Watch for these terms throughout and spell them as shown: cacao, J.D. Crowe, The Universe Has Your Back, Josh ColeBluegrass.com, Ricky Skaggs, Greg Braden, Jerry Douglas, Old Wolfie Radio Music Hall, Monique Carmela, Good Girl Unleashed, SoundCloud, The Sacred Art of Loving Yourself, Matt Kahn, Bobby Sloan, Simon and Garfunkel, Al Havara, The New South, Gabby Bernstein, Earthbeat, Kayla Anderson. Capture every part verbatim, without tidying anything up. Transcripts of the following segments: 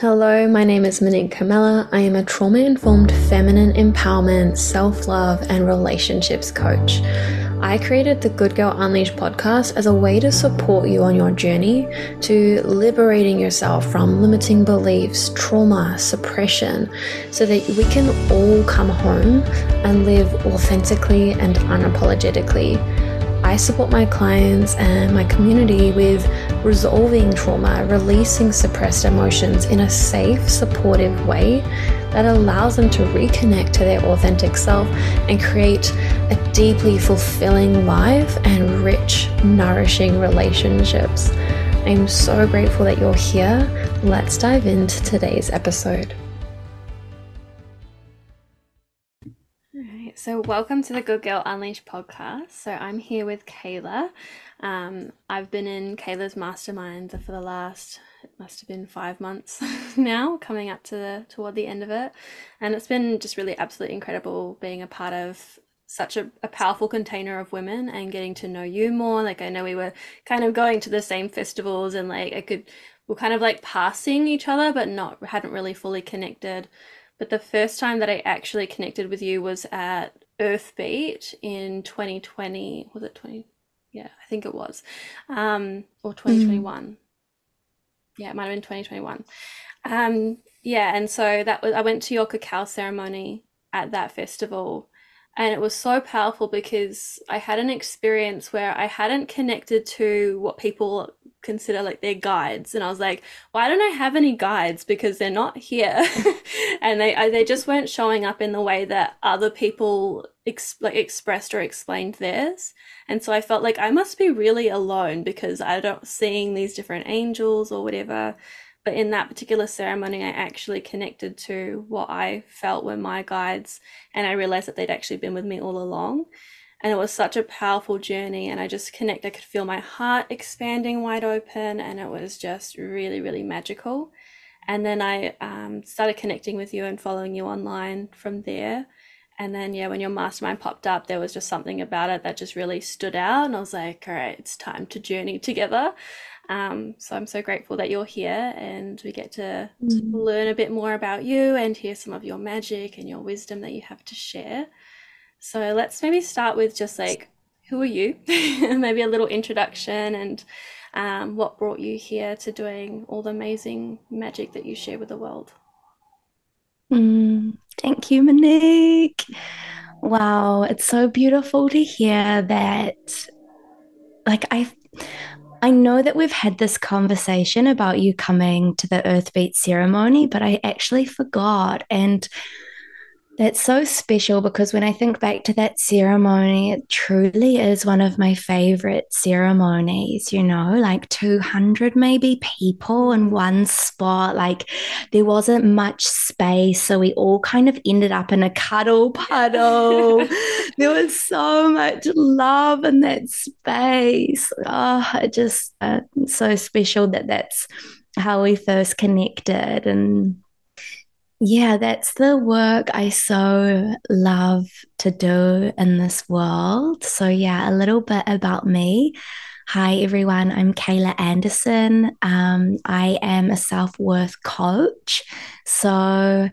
Hello, my name is Monique Carmela. I am a trauma-informed feminine empowerment, self-love, and relationships coach. I created the Good Girl Unleashed podcast as a way to support you on your journey to liberating yourself from limiting beliefs, trauma, suppression, so that we can all come home and live authentically and unapologetically. I support my clients and my community with resolving trauma, releasing suppressed emotions in a safe, supportive way that allows them to reconnect to their authentic self and create a deeply fulfilling life and rich, nourishing relationships. I'm so grateful that you're here. Let's dive into today's episode. So welcome to the Good Girl Unleashed podcast. So I'm here with Kayla. Um, I've been in Kayla's mastermind for the last, it must have been five months now, coming up to the, toward the end of it. And it's been just really absolutely incredible being a part of such a, a powerful container of women and getting to know you more. Like, I know we were kind of going to the same festivals and like I could, we're kind of like passing each other, but not, hadn't really fully connected. But the first time that I actually connected with you was at Earthbeat in twenty twenty. Was it twenty? Yeah, I think it was. Um, or twenty twenty-one. Mm. Yeah, it might have been twenty twenty-one. Um, yeah, and so that was, I went to your cacao ceremony at that festival. And it was so powerful because I had an experience where I hadn't connected to what people consider like their guides. And I was like, why don't I have any guides? Because they're not here. And they I, they just weren't showing up in the way that other people ex- like expressed or explained theirs. And so I felt like I must be really alone because I don't seeing these different angels or whatever. But in that particular ceremony, I actually connected to what I felt were my guides, and I realized that they'd actually been with me all along. And it was such a powerful journey, and I just connect, I could feel my heart expanding wide open, and it was just really, really magical. And then I um, started connecting with you and following you online from there. And then, yeah, when your mastermind popped up, there was just something about it that just really stood out. And I was like, all right, it's time to journey together. Um, so I'm so grateful that you're here and we get to mm. learn a bit more about you and hear some of your magic and your wisdom that you have to share. So let's maybe start with just like, who are you? Maybe a little introduction and um, what brought you here to doing all the amazing magic that you share with the world. Mm, thank you, Monique. Wow, it's so beautiful to hear that. Like I, I know that we've had this conversation about you coming to the Earthbeat ceremony, but I actually forgot, and that's so special because when I think back to that ceremony, it truly is one of my favorite ceremonies, you know, like two hundred maybe people in one spot. Like there wasn't much space, so we all kind of ended up in a cuddle puddle. There was so much love in that space. Oh, it just uh, so special that that's how we first connected. And yeah, that's the work I so love to do in this world. So yeah, a little bit about me. Hi, everyone. I'm Kayla Anderson. Um, I am a self-worth coach. So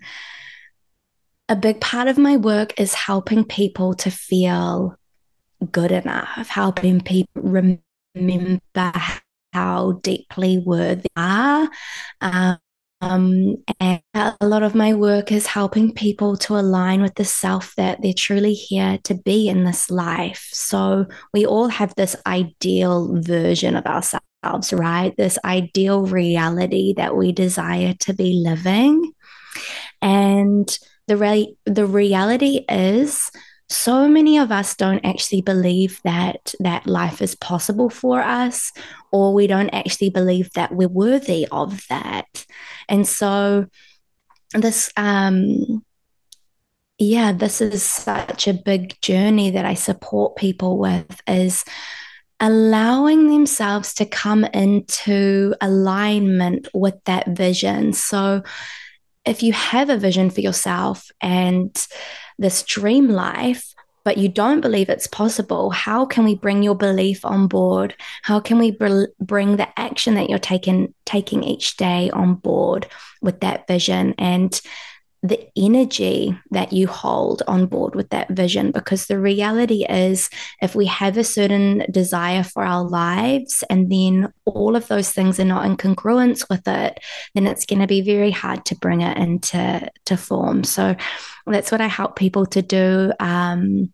a big part of my work is helping people to feel good enough, helping people remember how deeply worthy they are. Um, Um, and a lot of my work is helping people to align with the self that they're truly here to be in this life. So we all have this ideal version of ourselves, right? This ideal reality that we desire to be living. And the re- the reality is so many of us don't actually believe that that life is possible for us, or we don't actually believe that we're worthy of that. And so this, um, yeah, this is such a big journey that I support people with, is allowing themselves to come into alignment with that vision. So if you have a vision for yourself and this dream life, but you don't believe it's possible, how can we bring your belief on board? How can we br- bring the action that you're taking, taking each day on board with that vision and the energy that you hold on board with that vision? Because the reality is, if we have a certain desire for our lives and then all of those things are not in congruence with it, then it's going to be very hard to bring it into to form. So that's what I help people to do. Um,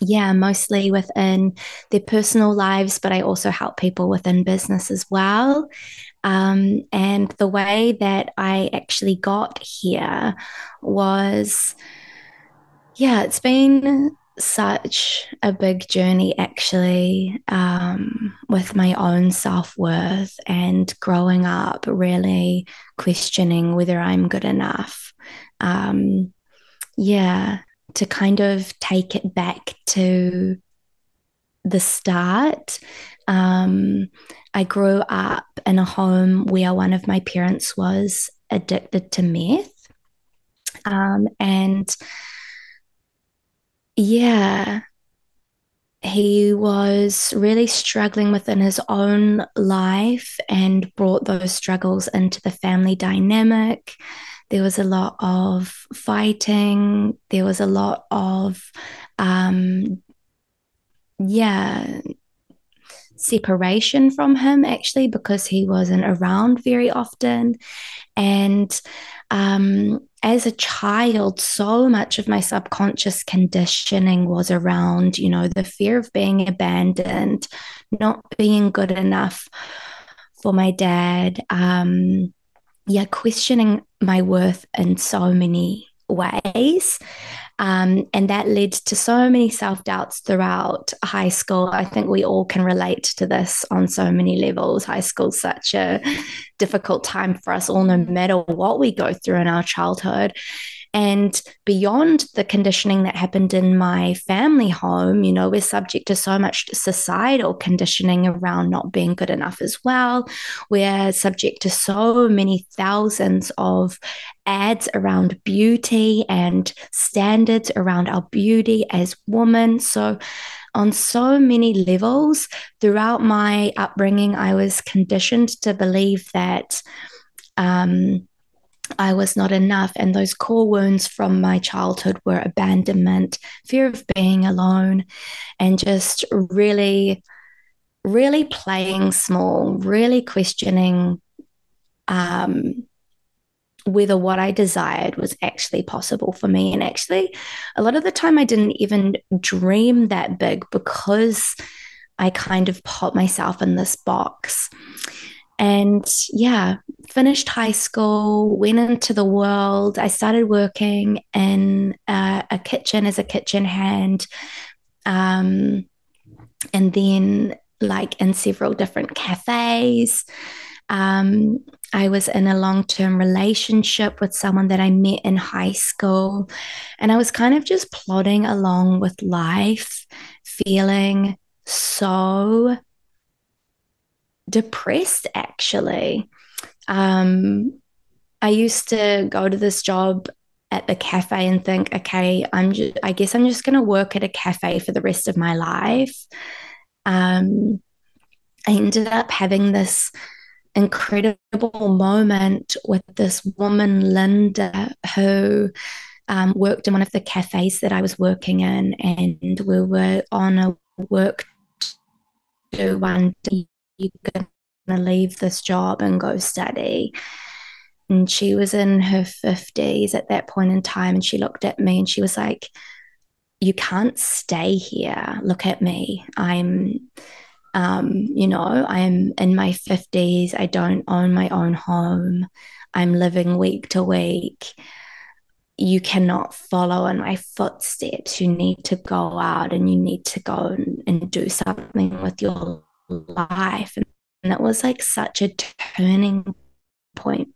yeah, mostly within their personal lives, but I also help people within business as well. Um, and the way that I actually got here was, yeah, it's been such a big journey actually, um, with my own self-worth and growing up really questioning whether I'm good enough. Um, yeah, to kind of take it back to the start. Um, I grew up in a home where one of my parents was addicted to meth. Um, and yeah, he was really struggling within his own life and brought those struggles into the family dynamic. There was a lot of fighting. There was a lot of, um, yeah, separation from him actually, because he wasn't around very often. And um, as a child, so much of my subconscious conditioning was around, you know, the fear of being abandoned, not being good enough for my dad. Um, yeah, questioning my worth in so many ways. Um, and that led to so many self-doubts throughout high school. I think we all can relate to this on so many levels. High school is such a difficult time for us all, no matter what we go through in our childhood. And beyond the conditioning that happened in my family home, you know, we're subject to so much societal conditioning around not being good enough as well. We're subject to so many thousands of ads around beauty and standards around our beauty as women. So on so many levels throughout my upbringing, I was conditioned to believe that, um, I was not enough, and those core wounds from my childhood were abandonment, fear of being alone, and just really, really playing small, really questioning um, whether what I desired was actually possible for me. And actually, a lot of the time I didn't even dream that big because I kind of put myself in this box. And yeah, finished high school, went into the world. I started working in uh, a kitchen as a kitchen hand. Um, and then like in several different cafes. Um, I was in a long-term relationship with someone that I met in high school. And I was kind of just plodding along with life, feeling so depressed actually. Um, I used to go to this job at the cafe and think, okay, I'm ju- I guess I'm just going to work at a cafe for the rest of my life. Um, I ended up having this incredible moment with this woman, Linda, who um, worked in one of the cafes that I was working in, and we were on a work to one day. You're going to leave this job and go study. And she was in her fifties at that point in time, and she looked at me and she was like, you can't stay here. Look at me. I'm, um, you know, I'm in my fifties. I don't own my own home. I'm living week to week. You cannot follow in my footsteps. You need to go out and you need to go and, and do something with your life. life and it was like such a turning point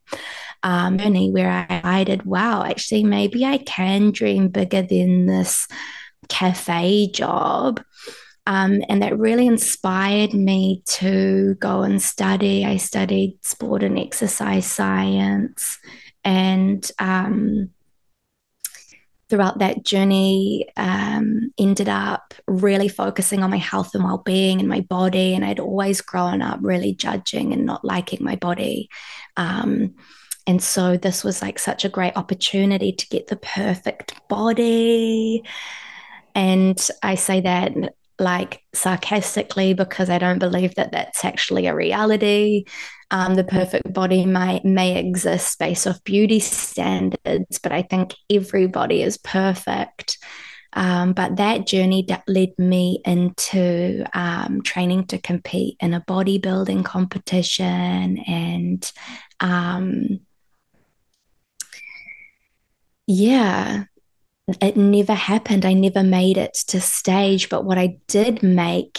um journey where I decided, wow, actually maybe I can dream bigger than this cafe job, um and that really inspired me to go and study. I studied sport and exercise science, and um throughout that journey, um, ended up really focusing on my health and well-being and my body. And I'd always grown up really judging and not liking my body. Um, and so this was like such a great opportunity to get the perfect body. And I say that like sarcastically, because I don't believe that that's actually a reality. Um, the perfect body might, may exist based off beauty standards, but I think every body is perfect. Um, but that journey that led me into um, training to compete in a bodybuilding competition, and um, yeah, it never happened. I never made it to stage. But what I did make,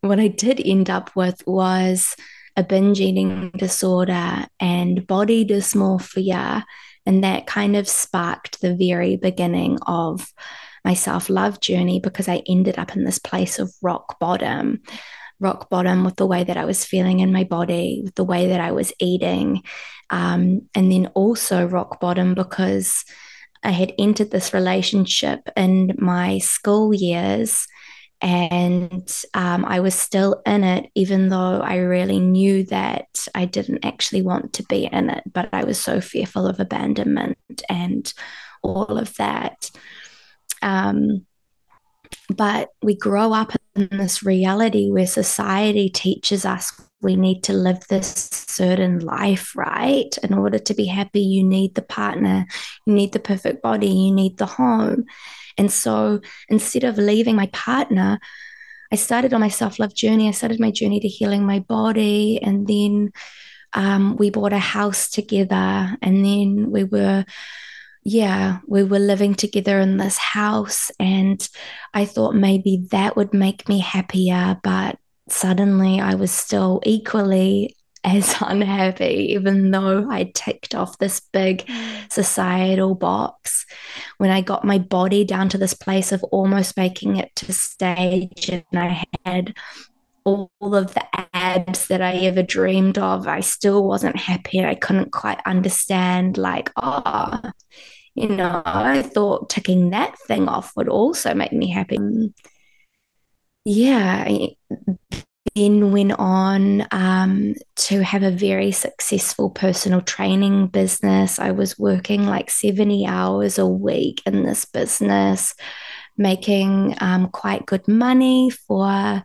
what I did end up with was a binge eating disorder and body dysmorphia. And that kind of sparked the very beginning of my self-love journey, because I ended up in this place of rock bottom, rock bottom with the way that I was feeling in my body, with the way that I was eating. Um, and then also rock bottom because I had entered this relationship in my school years, and um, I was still in it, even though I really knew that I didn't actually want to be in it, but I was so fearful of abandonment and all of that. Um, but we grow up in this reality where society teaches us we need to live this certain life, right? In order to be happy, you need the partner, you need the perfect body, you need the home. And so instead of leaving my partner, I started on my self-love journey. I started my journey to healing my body. And then um, we bought a house together. And then we were, yeah, we were living together in this house. And I thought maybe that would make me happier. But suddenly I was still equally as unhappy, even though I ticked off this big societal box. When I got my body down to this place of almost making it to stage, and I had all of the abs that I ever dreamed of, I still wasn't happy. I couldn't quite understand, like, oh, you know, I thought ticking that thing off would also make me happy. Yeah, I, then went on um, to have a very successful personal training business. I was working like seventy hours a week in this business, making um, quite good money for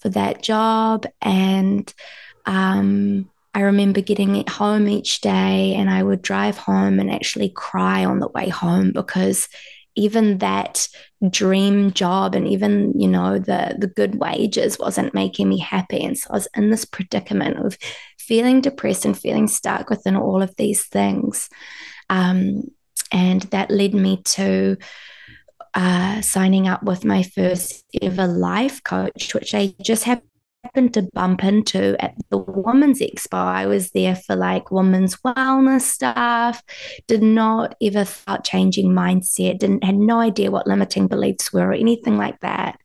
for that job. And um, I remember getting home each day, and I would drive home and actually cry on the way home, because even that dream job and even, you know, the the good wages wasn't making me happy. And so I was in this predicament of feeling depressed and feeling stuck within all of these things. Um, and that led me to uh, signing up with my first ever life coach, which I just happened happened to bump into at the Women's Expo. I was there for like women's wellness stuff, did not ever start changing mindset, didn't had no idea what limiting beliefs were or anything like that.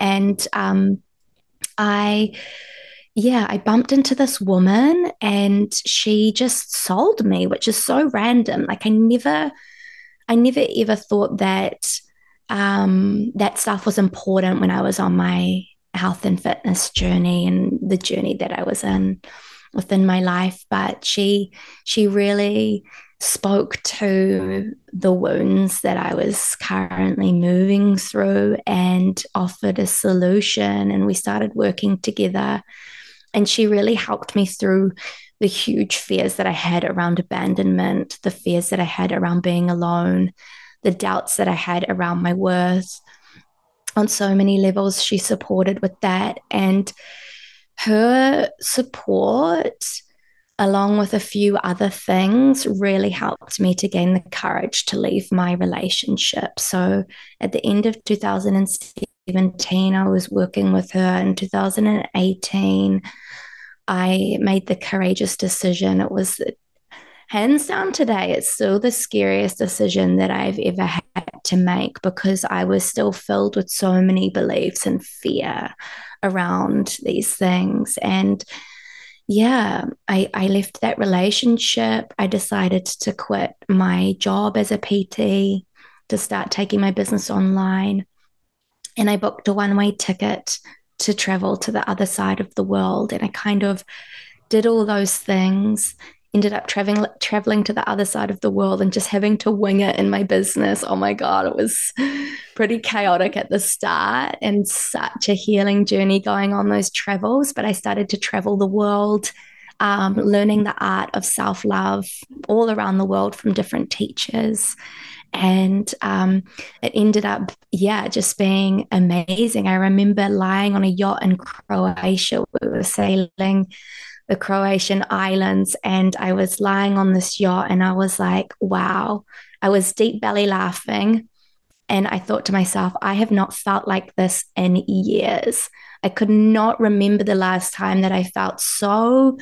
And um, I, yeah, I bumped into this woman, and she just sold me, which is so random. Like I never, I never ever thought that um, that stuff was important when I was on my health and fitness journey and the journey that I was in within my life. But she she really spoke to the wounds that I was currently moving through and offered a solution, and we started working together. And she really helped me through the huge fears that I had around abandonment, the fears that I had around being alone, the doubts that I had around my worth. On so many levels, she supported with that, and her support, along with a few other things, really helped me to gain the courage to leave my relationship. So at the end of two thousand seventeen, I was working with her. In two thousand eighteen, I made the courageous decision. It was hands down today, it's still the scariest decision that I've ever had to make, because I was still filled with so many beliefs and fear around these things. And yeah, I, I left that relationship. I decided to quit my job as a P T to start taking my business online. And I booked a one-way ticket to travel to the other side of the world. And I kind of did all those things, ended up traveling traveling to the other side of the world and just having to wing it in my business. Oh my God, it was pretty chaotic at the start and such a healing journey going on those travels. But I started to travel the world, um, learning the art of self-love all around the world from different teachers. And um, it ended up, yeah, just being amazing. I remember lying on a yacht in Croatia. We were sailing the Croatian islands, and I was lying on this yacht and I was like, wow. I was deep belly laughing, and I thought to myself, I have not felt like this in years. I could not remember the last time that I felt so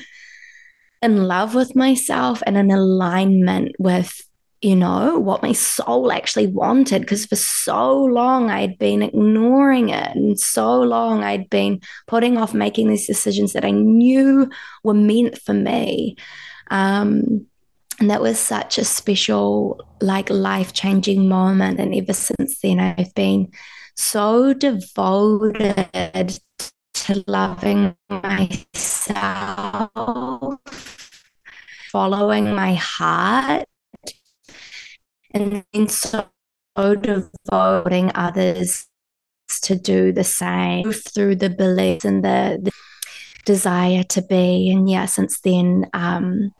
in love with myself and in alignment with, you know, what my soul actually wanted. Because for so long I'd been ignoring it, and so long I'd been putting off making these decisions that I knew were meant for me. Um, and that was such a special, like, life-changing moment. And ever since then, I've been so devoted to loving myself, following my heart, and then so devoting others to do the same through the beliefs and the, the desire to be. And yeah, since then, um,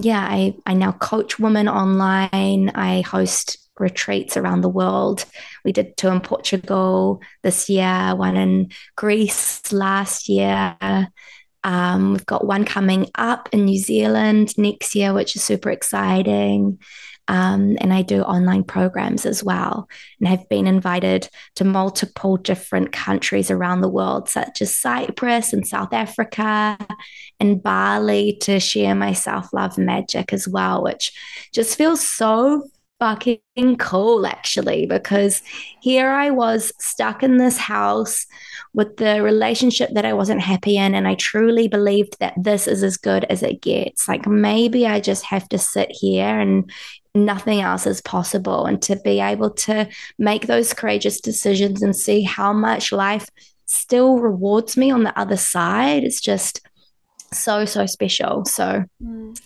yeah, I, I now coach women online. I host retreats around the world. We did two in Portugal this year, one in Greece last year. Um, we've got one coming up in New Zealand next year, which is super exciting. Um, and I do online programs as well. And I've been invited to multiple different countries around the world, such as Cyprus and South Africa and Bali, to share my self-love magic as well, which just feels so fucking cool, actually, because here I was stuck in this house with the relationship that I wasn't happy in, and I truly believed that this is as good as it gets. Like, maybe I just have to sit here and nothing else is possible. And to be able to make those courageous decisions and see how much life still rewards me on the other side is just so, so special. So mm.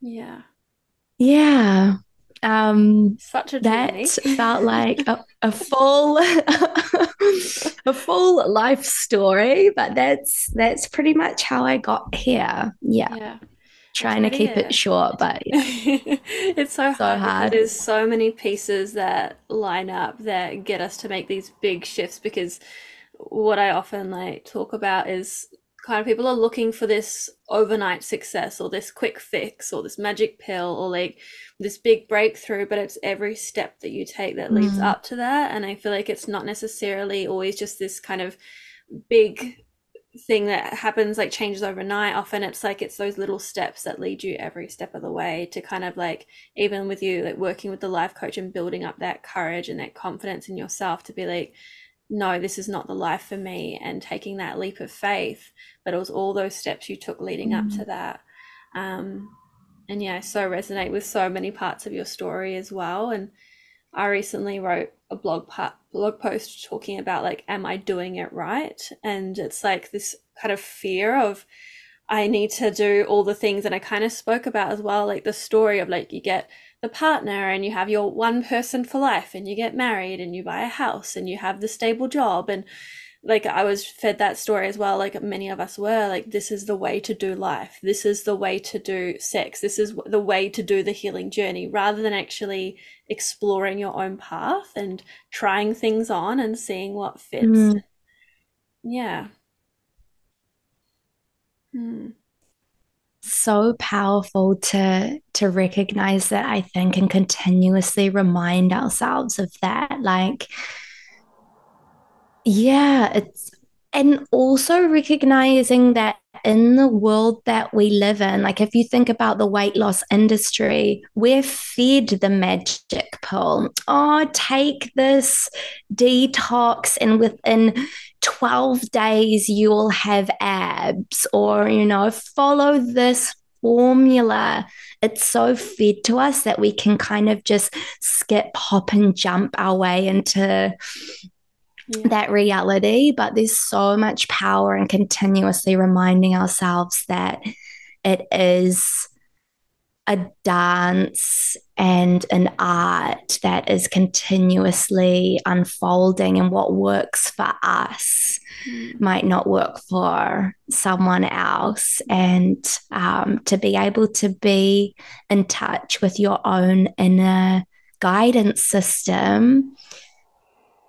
yeah yeah Um, Such a journey. That felt like a, a full, a full life story, but that's that's pretty much how I got here. Yeah, yeah. Trying to keep it, it short, but yeah. It's so, so hard. hard. There's so many pieces that line up that get us to make these big shifts. Because what I often like talk about is, kind of, people are looking for this overnight success or this quick fix or this magic pill or like this big breakthrough, but it's every step that you take that leads mm. up to that. And I feel like it's not necessarily always just this kind of big thing that happens, like changes overnight. Often it's like it's those little steps that lead you every step of the way to kind of, like, even with you, like working with the life coach and building up that courage and that confidence in yourself to be like, no, this is not the life for me, and taking that leap of faith. But it was all those steps you took leading mm. up to that. Um, and yeah, I so resonate with so many parts of your story as well. And I recently wrote a blog part, blog post talking about, like, am I doing it right? And it's like this kind of fear of, I need to do all the things. And I kind of spoke about as well, like the story of, like, you get the partner and you have your one person for life and you get married and you buy a house and you have the stable job. And like, I was fed that story as well, like many of us were, like, this is the way to do life, this is the way to do sex, this is the way to do the healing journey, rather than actually exploring your own path and trying things on and seeing what fits. mm. yeah hmm So powerful to to recognize that, I think, and continuously remind ourselves of that. Like, yeah, it's, and also recognizing that in the world that we live in, like, if you think about the weight loss industry, we're fed the magic pill. Oh, take this detox and within twelve days you'll have abs, or, you know, follow this formula. It's so fed to us that we can kind of just skip, hop and jump our way into yeah. that reality. But there's so much power in continuously reminding ourselves that it is a dance and an art that is continuously unfolding, and what works for us mm. might not work for someone else. And um, to be able to be in touch with your own inner guidance system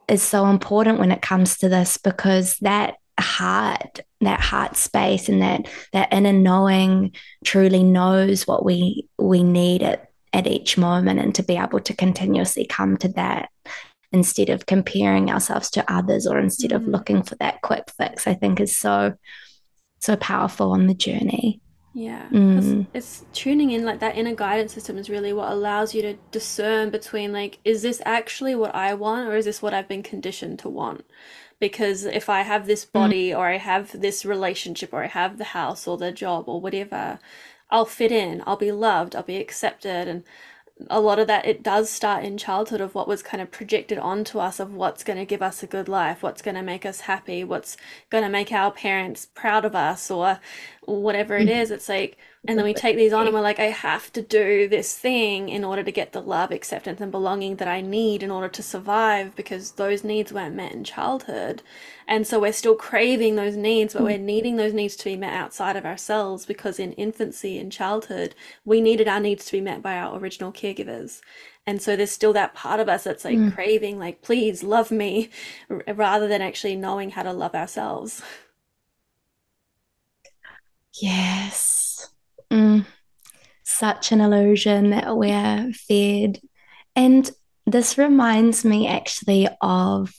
is so important when it comes to this, because that heart, that heart space and that that inner knowing truly knows what we we need at, at each moment, and to be able to continuously come to that instead of comparing ourselves to others or instead mm-hmm. of looking for that quick fix, I think is so so powerful on the journey. Yeah mm. it's, it's tuning in, like that inner guidance system is really what allows you to discern between, like, is this actually what I want or is this what I've been conditioned to want? Because if I have this body mm. or I have this relationship or I have the house or the job or whatever, I'll fit in, I'll be loved, I'll be accepted. And a lot of that, it does start in childhood, of what was kind of projected onto us of what's going to give us a good life, what's going to make us happy, what's going to make our parents proud of us or whatever it mm. is. It's like, and then we take these on and we're like, I have to do this thing in order to get the love, acceptance and belonging that I need in order to survive, because those needs weren't met in childhood. And so we're still craving those needs, but mm. we're needing those needs to be met outside of ourselves, because in infancy, in childhood, we needed our needs to be met by our original caregivers. And so there's still that part of us that's like mm. craving, like, please love me, r- rather than actually knowing how to love ourselves. Yes. Mm, such an illusion that we're fed. And this reminds me actually of,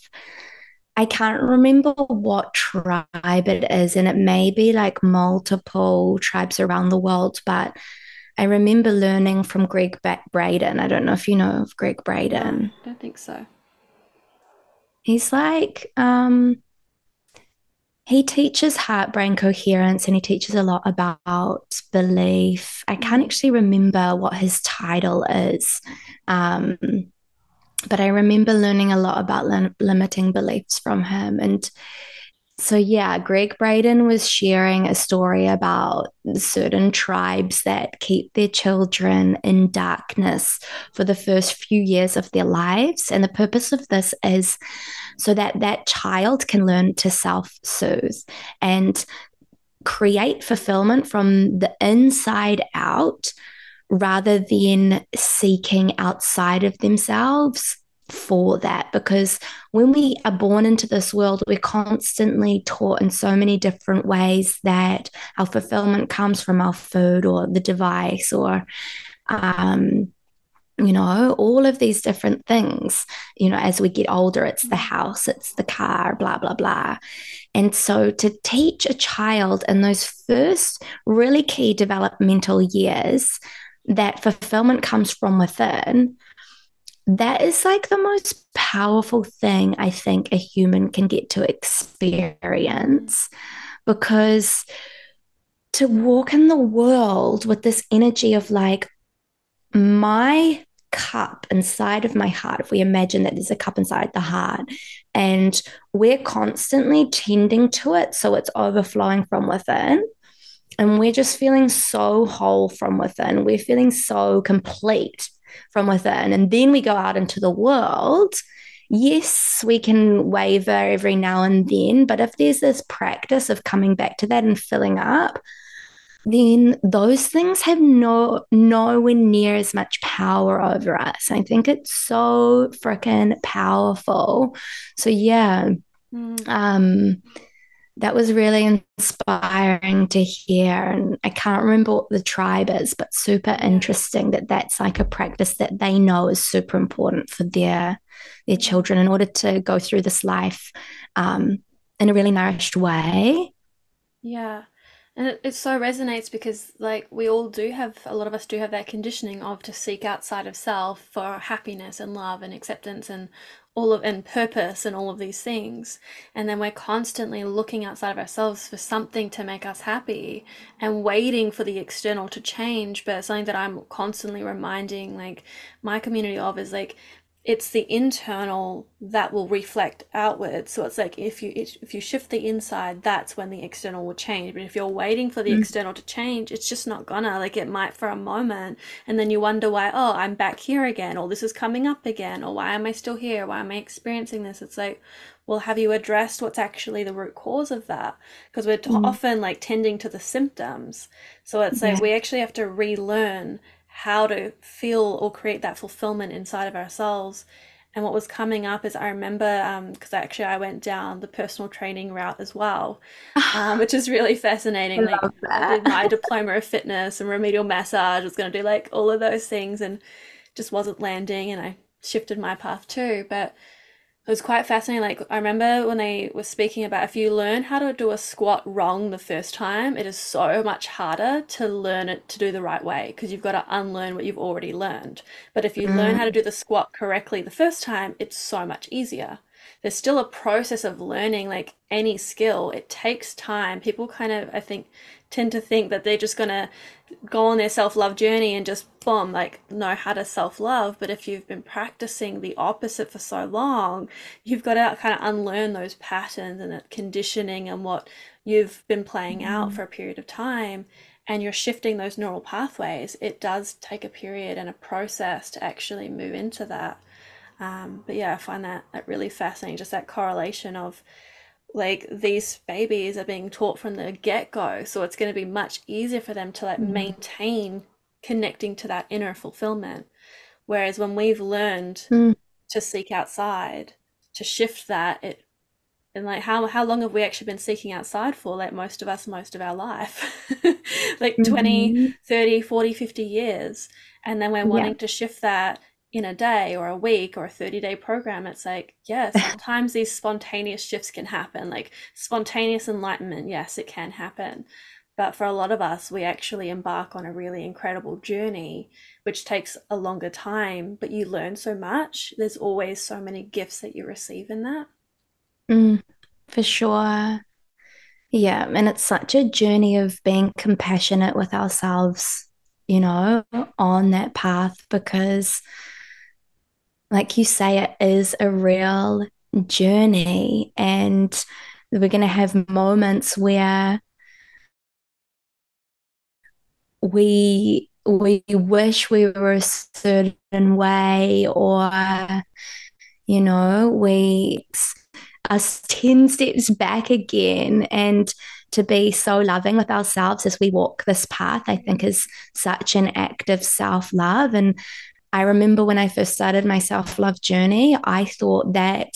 I can't remember what tribe it is, and it may be like multiple tribes around the world, but I remember learning from Greg Braden. I don't know if you know of Greg Braden. I don't think so. He's like um he teaches heart brain coherence, and he teaches a lot about belief. I can't actually remember what his title is, um, but I remember learning a lot about lim- limiting beliefs from him. And so, yeah, Greg Braden was sharing a story about certain tribes that keep their children in darkness for the first few years of their lives. And the purpose of this is so that that child can learn to self-soothe and create fulfillment from the inside out, rather than seeking outside of themselves for that. Because when we are born into this world, we're constantly taught in so many different ways that our fulfillment comes from our food or the device or um you know, all of these different things. You know, as we get older, it's the house, it's the car, blah, blah, blah. And so to teach a child in those first really key developmental years that fulfillment comes from within, that is like the most powerful thing I think a human can get to experience. Because to walk in the world with this energy of like, my cup inside of my heart, if we imagine that there's a cup inside the heart and we're constantly tending to it so it's overflowing from within, and we're just feeling so whole from within, we're feeling so complete from within, and then we go out into the world. Yes, we can waver every now and then, but if there's this practice of coming back to that and filling up, then those things have no nowhere near as much power over us. I think it's so freaking powerful. So yeah, mm. um, that was really inspiring to hear. And I can't remember what the tribe is, but super interesting that that's like a practice that they know is super important for their their children in order to go through this life um, in a really nourished way. Yeah. And it, it so resonates because, like, we all do have, a lot of us do have that conditioning of to seek outside of self for happiness and love and acceptance and all of, and purpose and all of these things. And then we're constantly looking outside of ourselves for something to make us happy and waiting for the external to change. But something that I'm constantly reminding, like, my community of is, like, it's the internal that will reflect outward. So it's like, if you if you shift the inside, that's when the external will change. But if you're waiting for the mm. external to change, it's just not gonna. Like, it might for a moment, and then you wonder why, oh, I'm back here again, or this is coming up again, or why am I still here? Why am I experiencing this? It's like, well, have you addressed what's actually the root cause of that? Because we're t- mm. often, like, tending to the symptoms. So it's yeah. like, we actually have to relearn how to feel or create that fulfillment inside of ourselves. And what was coming up is, I remember, um because actually I went down the personal training route as well, um, which is really fascinating. I like love that. I did my diploma of fitness and remedial massage. I was going to do, like, all of those things, and just wasn't landing, and I shifted my path too. But it was quite fascinating. Like, I remember when they were speaking about, if you learn how to do a squat wrong the first time, it is so much harder to learn it to do the right way, because you've got to unlearn what you've already learned. But if you mm. learn how to do the squat correctly the first time, it's so much easier. There's still a process of learning, like any skill. It takes time. People kind of, I think, tend to think that they're just going to go on their self-love journey and just, boom, like, know how to self-love. But if you've been practicing the opposite for so long, you've got to kind of unlearn those patterns and that conditioning and what you've been playing mm-hmm. out for a period of time, and you're shifting those neural pathways. It does take a period and a process to actually move into that. Um, but yeah, I find that, that really fascinating, just that correlation of, like, these babies are being taught from the get-go, so it's going to be much easier for them to, like, mm. maintain connecting to that inner fulfillment. Whereas when we've learned mm. to seek outside, to shift that, it and like how how long have we actually been seeking outside for? Like, most of us, most of our life, like mm-hmm. twenty, thirty, forty, fifty years, and then we're wanting yeah. to shift that in a day or a week or a thirty-day program. It's like, yeah, sometimes these spontaneous shifts can happen, like spontaneous enlightenment. Yes, it can happen. But for a lot of us, we actually embark on a really incredible journey, which takes a longer time, but you learn so much. There's always so many gifts that you receive in that. Mm, for sure. Yeah. And it's such a journey of being compassionate with ourselves, you know, on that path, because like you say, it is a real journey, and we're going to have moments where we we wish we were a certain way, or, you know, we are ten steps back again. And to be so loving with ourselves as we walk this path, I think, is such an act of self-love. And I remember when I first started my self-love journey, I thought that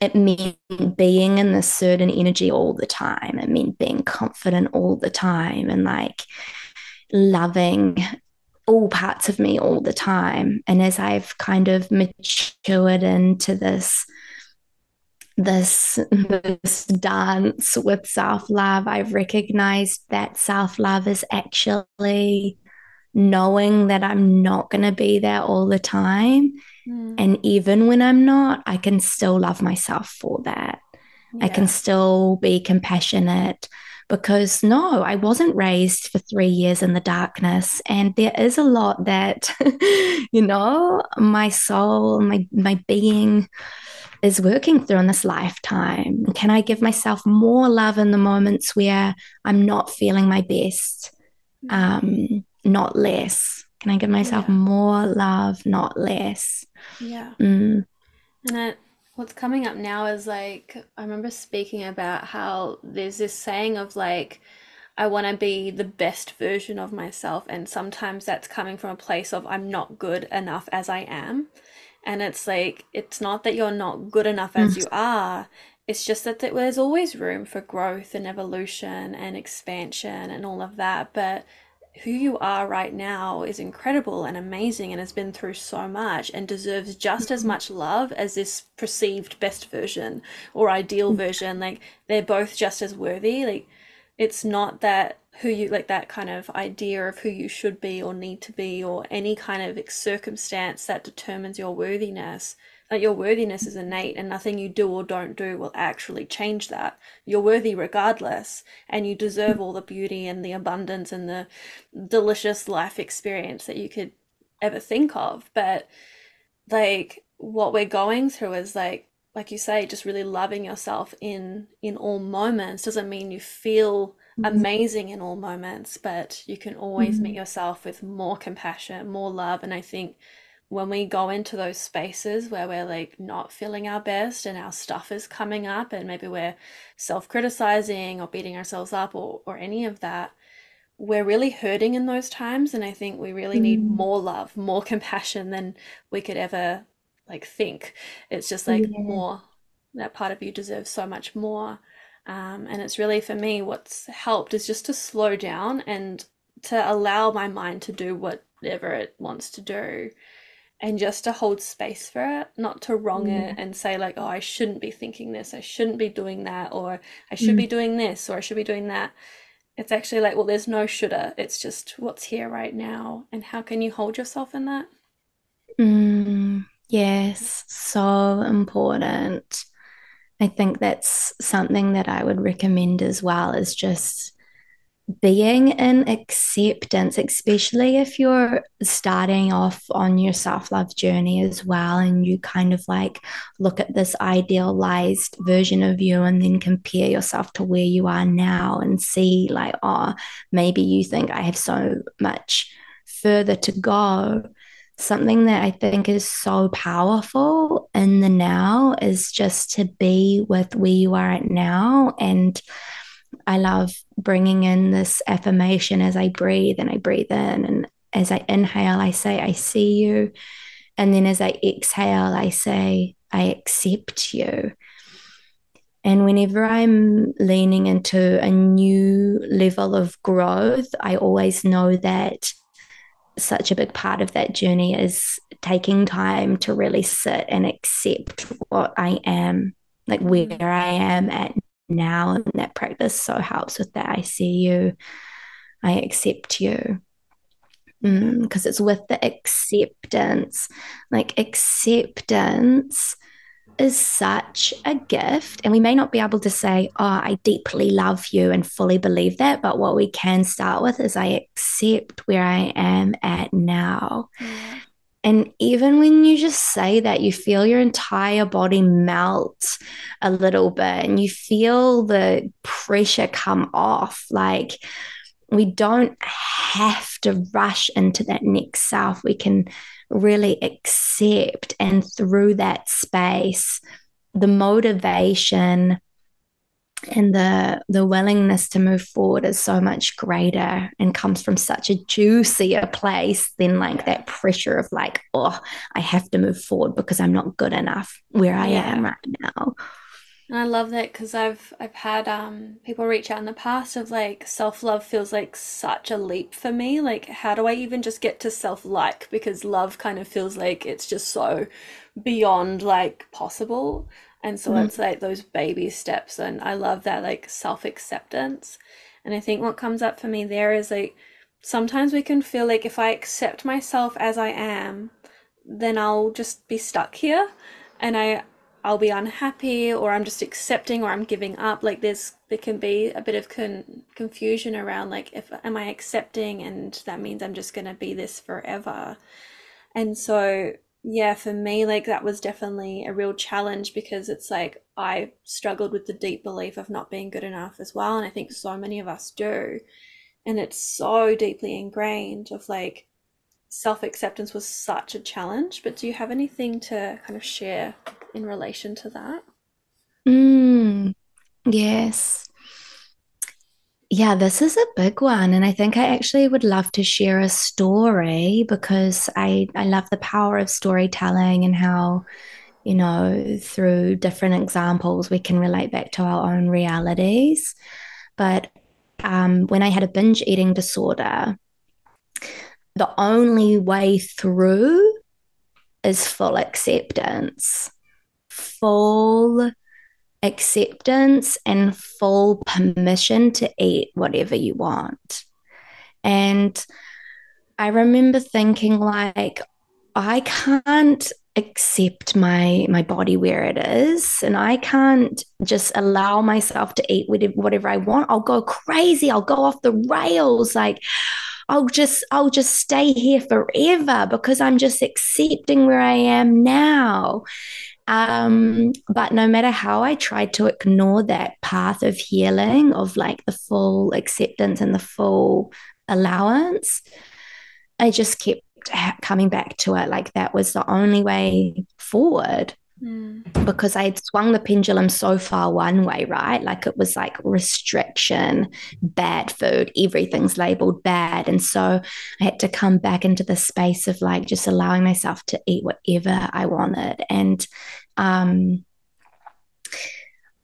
it meant being in this certain energy all the time. It meant being confident all the time and like loving all parts of me all the time. And as I've kind of matured into this, this, this dance with self-love, I've recognized that self-love is actually knowing that I'm not going to be there all the time. Mm. And even when I'm not, I can still love myself for that. Yeah. I can still be compassionate, because no, I wasn't raised for three years in the darkness. And there is a lot that, you know, my soul, my, my being is working through in this lifetime. Can I give myself more love in the moments where I'm not feeling my best? Um, not less. Can I give myself yeah. more love, not less? Yeah. Mm. And I, what's coming up now is, like, I remember speaking about how there's this saying of, like, I want to be the best version of myself. And sometimes that's coming from a place of, I'm not good enough as I am. And it's like, it's not that you're not good enough as mm. you are. It's just that there's always room for growth and evolution and expansion and all of that. But who you are right now is incredible and amazing and has been through so much and deserves just as much love as this perceived best version or ideal version. Like, they're both just as worthy. Like, It's not that who you, like that kind of idea of who you should be or need to be or any kind of circumstance that determines your worthiness. Like, your worthiness is innate, and nothing you do or don't do will actually change that. You're worthy regardless, and you deserve all the beauty and the abundance and the delicious life experience that you could ever think of. But like what we're going through is like, like you say, just really loving yourself in, in all moments. Doesn't mean you feel amazing in all moments, but you can always mm-hmm. meet yourself with more compassion, more love. And I think when we go into those spaces where we're like not feeling our best and our stuff is coming up and maybe we're self-criticizing or beating ourselves up or, or any of that, we're really hurting in those times. And I think we really need mm. more love, more compassion than we could ever like think. It's just like yeah. more, that part of you deserves so much more. Um, and it's really, for me, what's helped is just to slow down and to allow my mind to do whatever it wants to do, and just to hold space for it, not to wrong mm. it and say like, oh, I shouldn't be thinking this, I shouldn't be doing that, or I should mm. be doing this, or I should be doing that. It's actually like, well, there's no shoulda. It's just what's here right now. And how can you hold yourself in that? Mm, yes, so important. I think that's something that I would recommend as well, is just being in acceptance, especially if you're starting off on your self-love journey as well, and you kind of like look at this idealized version of you and then compare yourself to where you are now and see like, oh, maybe you think I have so much further to go. Something that I think is so powerful in the now is just to be with where you are at now. And I love bringing in this affirmation as I breathe, and I breathe in, and as I inhale, I say, I see you. And then as I exhale, I say, I accept you. And whenever I'm leaning into a new level of growth, I always know that such a big part of that journey is taking time to really sit and accept what I am, like where I am at now. And that practice so helps with that. I see you, I accept you. Mm, because it's with the acceptance, like acceptance is such a gift. And we may not be able to say, oh, I deeply love you and fully believe that, but what we can start with is I accept where I am at now. Mm. And even when you just say that, you feel your entire body melt a little bit, and you feel the pressure come off. Like, we don't have to rush into that next self. We can really accept, and through that space, the motivation and the the willingness to move forward is so much greater, and comes from such a juicier place than like that pressure of like, oh, I have to move forward because I'm not good enough where I yeah. am right now. And I love that, because I've I've had um people reach out in the past of like, self-love feels like such a leap for me. Like, how do I even just get to self-like? Because love kind of feels like it's just so beyond like possible. And so mm-hmm. it's like those baby steps. And I love that, like self-acceptance. And I think what comes up for me there is like, sometimes we can feel like if I accept myself as I am, then I'll just be stuck here, and I I'll be unhappy, or I'm just accepting, or I'm giving up. Like there's, there can be a bit of con- confusion around like, if am I accepting, and that means I'm just going to be this forever. And so, yeah, for me, like that was definitely a real challenge, because it's like, I struggled with the deep belief of not being good enough as well. And I think so many of us do. And it's so deeply ingrained of like, self-acceptance was such a challenge. But do you have anything to kind of share in relation to that? Mm, yes. Yeah, this is a big one. And I think I actually would love to share a story, because I, I love the power of storytelling, and how, you know, through different examples, we can relate back to our own realities. But um, when I had a binge eating disorder, the only way through is full acceptance, full acceptance and full permission to eat whatever you want. And I remember thinking, like, I can't accept my my body where it is, and I can't just allow myself to eat whatever I want. I'll go crazy. I'll go off the rails. Like, I'll just I'll just stay here forever because I'm just accepting where I am now. Um, but no matter how I tried to ignore that path of healing, of like the full acceptance and the full allowance, I just kept ha- coming back to it. Like that was the only way forward. Mm. Because I had swung the pendulum so far one way, right? Like it was like restriction, bad food, everything's labeled bad. And so I had to come back into the space of like just allowing myself to eat whatever I wanted. And um,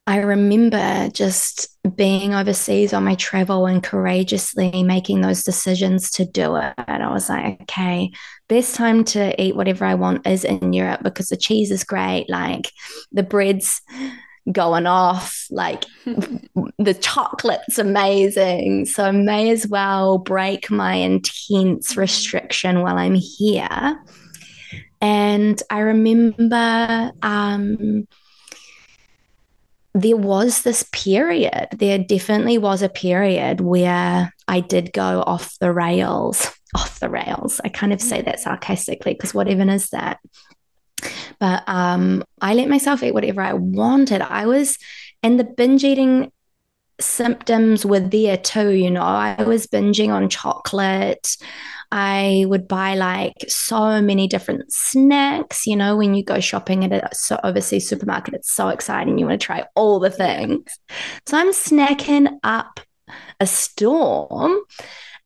I remember just being overseas on my travel and courageously making those decisions to do it. And I was like, okay, best time to eat whatever I want is in Europe because the cheese is great. Like the bread's going off, like the chocolate's amazing. So I may as well break my intense restriction while I'm here. And I remember, um, there was this period, there definitely was a period where I did go off the rails, off the rails. I kind of say that sarcastically because what even is that? But um, I let myself eat whatever I wanted. I was, and the binge eating symptoms were there too, you know. I was binging on chocolate. I would buy like so many different snacks. You know, when you go shopping at a so overseas supermarket, it's so exciting. You want to try all the things. So I'm snacking up a storm.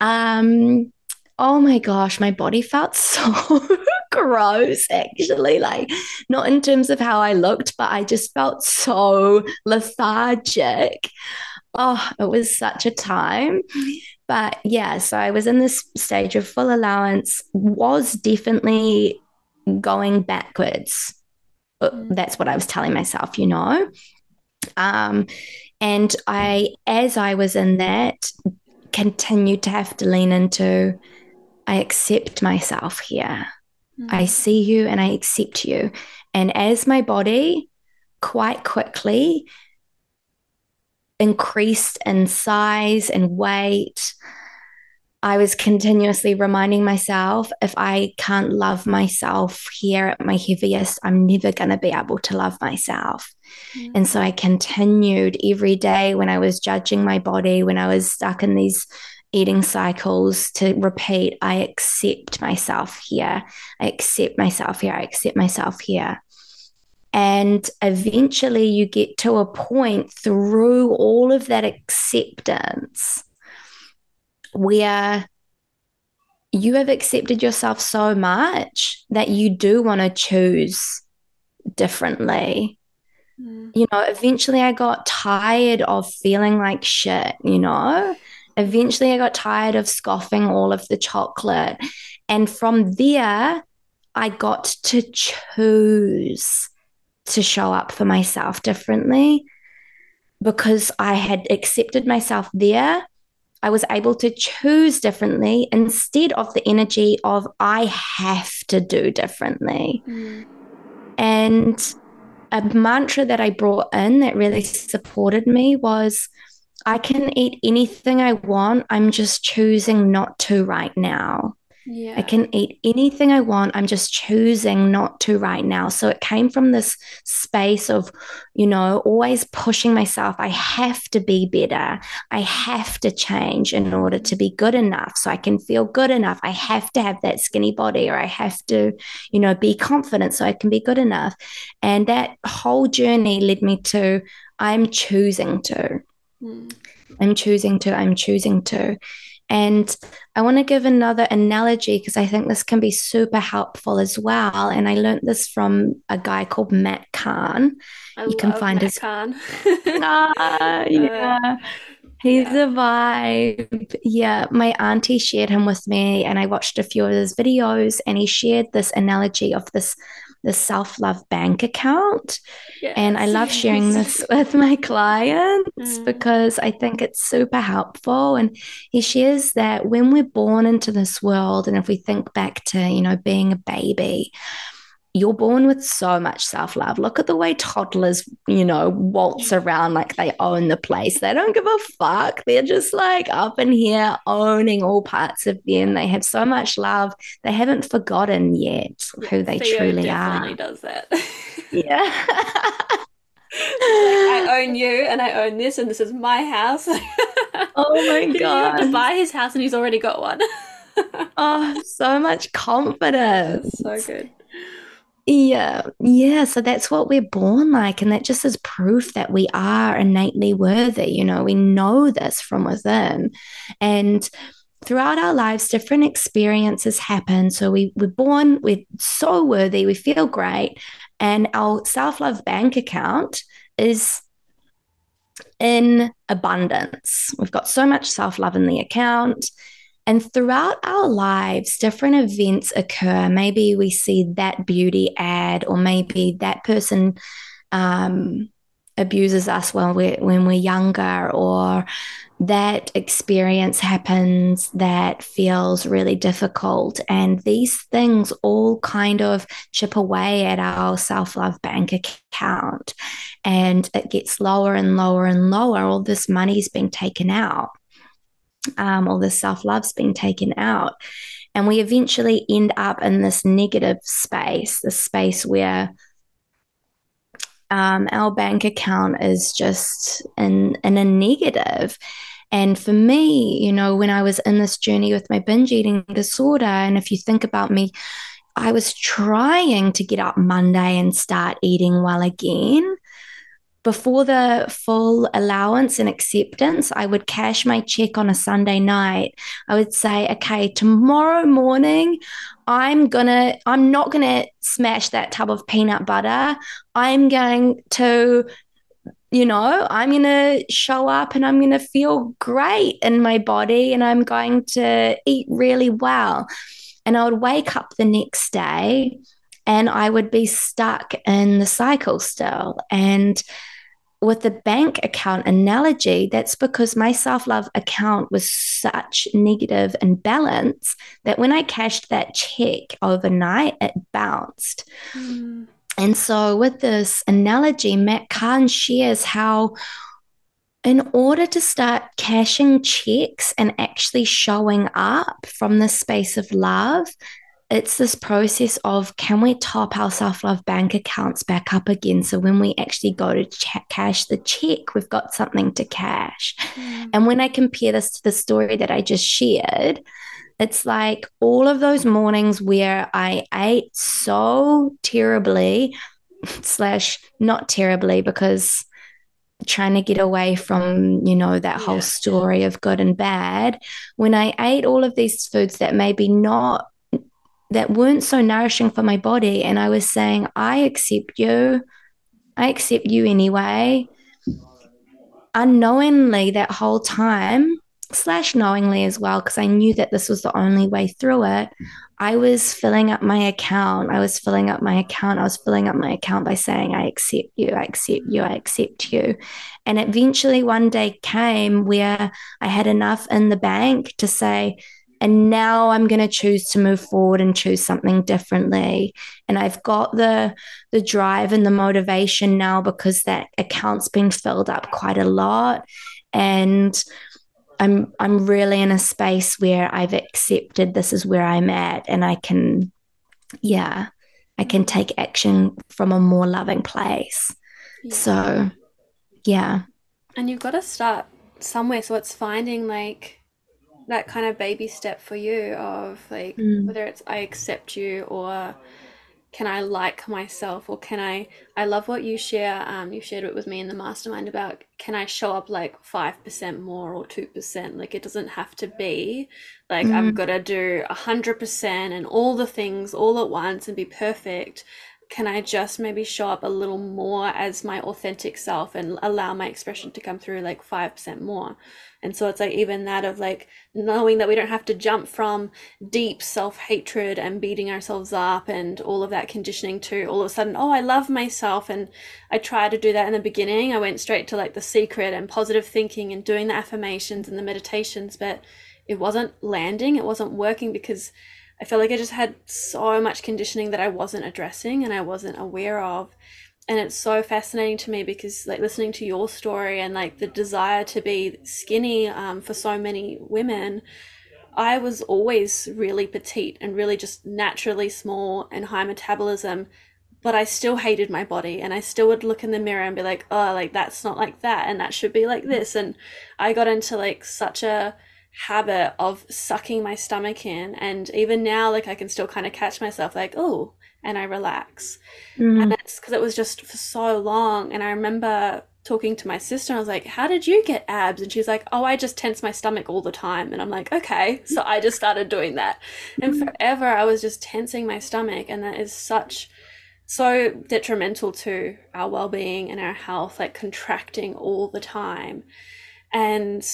Um, oh my gosh, my body felt so gross actually, like not in terms of how I looked, but I just felt so lethargic. Oh, it was such a time. But yeah, so I was in this stage of full allowance, was definitely going backwards. That's what I was telling myself, you know. Um, and I, as I was in that, continued to have to lean into, I accept myself here. Mm. I see you and I accept you. And as my body quite quickly increased in size and weight, I was continuously reminding myself, if I can't love myself here at my heaviest, I'm never going to be able to love myself. Mm. And so I continued every day when I was judging my body, when I was stuck in these eating cycles, to repeat, I accept myself here. I accept myself here. I accept myself here. And eventually you get to a point through all of that acceptance where you have accepted yourself so much that you do want to choose differently. Mm. You know, eventually I got tired of feeling like shit, you know. Eventually I got tired of scoffing all of the chocolate. And from there, I got to choose to show up for myself differently because I had accepted myself there. I was able to choose differently instead of the energy of I have to do differently. Mm. And a mantra that I brought in that really supported me was, I can eat anything I want. I'm just choosing not to right now. Yeah. I can eat anything I want. I'm just choosing not to right now. So it came from this space of, you know, always pushing myself. I have to be better. I have to change in order to be good enough so I can feel good enough. I have to have that skinny body, or I have to, you know, be confident so I can be good enough. And that whole journey led me to, I'm choosing to. Mm. I'm choosing to, I'm choosing to. And I want to give another analogy because I think this can be super helpful as well. And I learned this from a guy called Matt Kahn. I you can find Matt his Kahn. ah, yeah. He's yeah. a vibe. Yeah. My auntie shared him with me and I watched a few of his videos, and he shared this analogy of this the self-love bank account. Yes. And I love sharing this with my clients mm. because I think it's super helpful. And he shares that when we're born into this world, and if we think back to, you know, being a baby, you're born with so much self-love. Look at the way toddlers, you know, waltz around like they own the place. They don't give a fuck. They're just like up in here owning all parts of them. They have so much love. They haven't forgotten yet who they Theo truly definitely are. Does that. Yeah. Like, I own you and I own this and this is my house. Oh, my God. You have to buy his house and he's already got one. Oh, so much confidence. That's so good. Yeah. Yeah. So that's what we're born like. And that just is proof that we are innately worthy. You know, we know this from within. And throughout our lives, different experiences happen. So we, we're born, we're so worthy, we feel great. And our self-love bank account is in abundance. We've got so much self-love in the account. And throughout our lives, different events occur. Maybe we see that beauty ad, or maybe that person um, abuses us when we're, when we're younger, or that experience happens that feels really difficult. And these things all kind of chip away at our self-love bank account. And it gets lower and lower and lower. All this money's been taken out. Um, all this self-love's been taken out, and we eventually end up in this negative space, this space where um, our bank account is just in, in a negative. And for me, you know, when I was in this journey with my binge eating disorder, and if you think about me, I was trying to get up Monday and start eating well again. Before the full allowance and acceptance, I would cash my check on a Sunday night. I would say, okay, tomorrow morning, I'm gonna, I'm not gonna smash that tub of peanut butter. I'm going to, you know, I'm gonna show up and I'm gonna feel great in my body and I'm going to eat really well. And I would wake up the next day and I would be stuck in the cycle still. And with the bank account analogy, that's because my self-love account was such negative imbalance that when I cashed that check overnight, it bounced. Mm. And so with this analogy, Matt Kahn shares how in order to start cashing checks and actually showing up from the space of love, it's this process of, can we top our self-love bank accounts back up again? So when we actually go to ch- cash the check, we've got something to cash. Mm. And when I compare this to the story that I just shared, it's like all of those mornings where I ate so terribly, slash not terribly, because trying to get away from, you know, that whole yeah. story of good and bad, when I ate all of these foods that maybe not, that weren't so nourishing for my body. And I was saying, I accept you. I accept you anyway. Unknowingly that whole time, slash knowingly as well, because I knew that this was the only way through it, I was filling up my account. I was filling up my account. I was filling up my account by saying, I accept you, I accept you, I accept you. And eventually one day came where I had enough in the bank to say, and now I'm going to choose to move forward and choose something differently. And I've got the the drive and the motivation now because that account's been filled up quite a lot. And I'm I'm really in a space where I've accepted this is where I'm at, and I can, yeah, I can take action from a more loving place. Yeah. So, yeah. And you've got to start somewhere. So it's finding like that kind of baby step for you of like mm. whether it's I accept you or can I like myself or can I I love what you share um you shared it with me in the mastermind about can I show up like five percent more or two percent. Like it doesn't have to be like mm. I've got to do a hundred percent and all the things all at once and be perfect. can I just maybe show up a little more as my authentic self and allow my expression to come through like five percent more? And so it's like even that of like knowing that we don't have to jump from deep self-hatred and beating ourselves up and all of that conditioning to all of a sudden, oh, I love myself. And I tried to do that in the beginning. I went straight to like The Secret and positive thinking and doing the affirmations and the meditations, but it wasn't landing. It wasn't working because I felt like I just had so much conditioning that I wasn't addressing and I wasn't aware of. And it's so fascinating to me because like listening to your story and like the desire to be skinny um, for so many women, I was always really petite and really just naturally small and high metabolism, but I still hated my body and I still would look in the mirror and be like, oh, like that's not like that and that should be like this. And I got into like such a habit of sucking my stomach in, and even now like I can still kind of catch myself like, oh, and I relax. Mm. And that's because it was just for so long. And I remember talking to my sister and I was like, how did you get abs? And she's like, oh, I just tense my stomach all the time. And I'm like, okay. So I just started doing that. Mm. And forever I was just tensing my stomach, and that is such so detrimental to our well-being and our health, like contracting all the time. And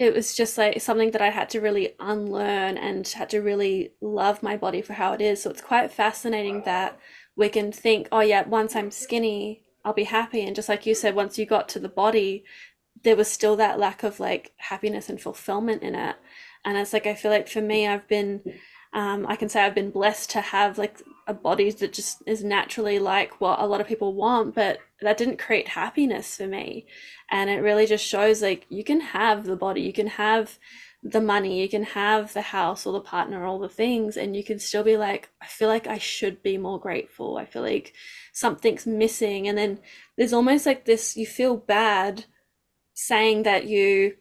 it was just like something that I had to really unlearn and had to really love my body for how it is. So it's quite fascinating that we can think, oh yeah, once I'm skinny, I'll be happy. And just like you said, once you got to the body, there was still that lack of like happiness and fulfillment in it. And it's like, I feel like for me, I've been, um, I can say I've been blessed to have like a body that just is naturally like what a lot of people want, but that didn't create happiness for me. And it really just shows like you can have the body, you can have the money, you can have the house or the partner, all the things, and you can still be like, I feel like I should be more grateful, I feel like something's missing. And then there's almost like this, you feel bad saying that you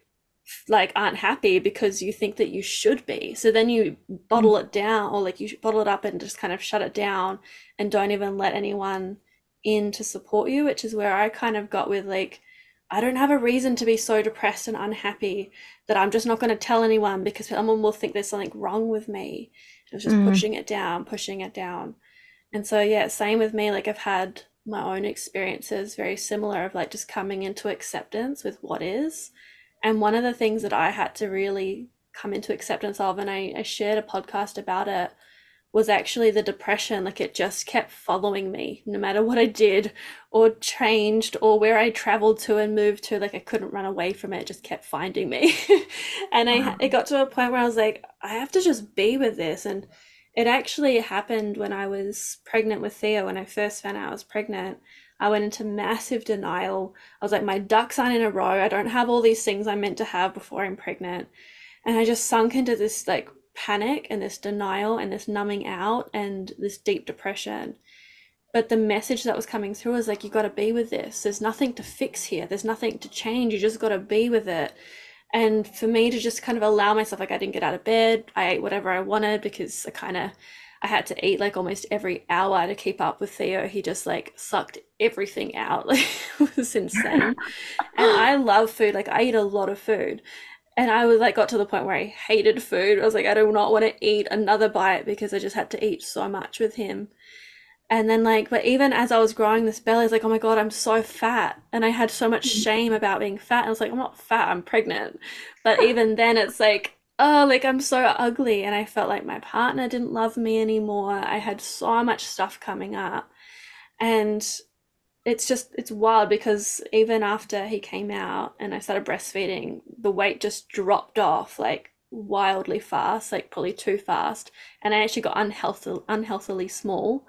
like aren't happy because you think that you should be, so then you bottle it down, or like you bottle it up and just kind of shut it down and don't even let anyone in to support you, which is where I kind of got with like, I don't have a reason to be so depressed and unhappy that I'm just not going to tell anyone because someone will think there's something wrong with me. It was just mm. pushing it down pushing it down and so yeah, same with me, like I've had my own experiences very similar of like just coming into acceptance with what is. And one of the things that I had to really come into acceptance of, and I, I shared a podcast about it, was actually the depression. Like it just kept following me no matter what I did or changed or where I traveled to and moved to. Like I couldn't run away from it. It just kept finding me. And I, it got to a point where I was like, I have to just be with this. And it actually happened when I was pregnant with Theo. When I first found out I was pregnant, I went into massive denial. I was like, my ducks aren't in a row. I don't have all these things I'm meant to have before I'm pregnant. And I just sunk into this like panic and this denial and this numbing out and this deep depression. But the message that was coming through was like, you got to be with this. There's nothing to fix here. There's nothing to change. You just got to be with it. And for me to just kind of allow myself, like I didn't get out of bed. I ate whatever I wanted because I kind of, I had to eat like almost every hour to keep up with Theo. He just like sucked everything out. Like it was insane. And I love food. Like I eat a lot of food. And I was like, got to the point where I hated food. I was like, I do not want to eat another bite because I just had to eat so much with him. And then like, but even as I was growing this belly, I was like, oh my God, I'm so fat. And I had so much shame about being fat. And I was like, I'm not fat, I'm pregnant. But even then it's like, oh, like I'm so ugly. And I felt like my partner didn't love me anymore. I had so much stuff coming up. And it's just, it's wild because even after he came out and I started breastfeeding, the weight just dropped off like wildly fast, like probably too fast. And I actually got unhealthy, unhealthily small.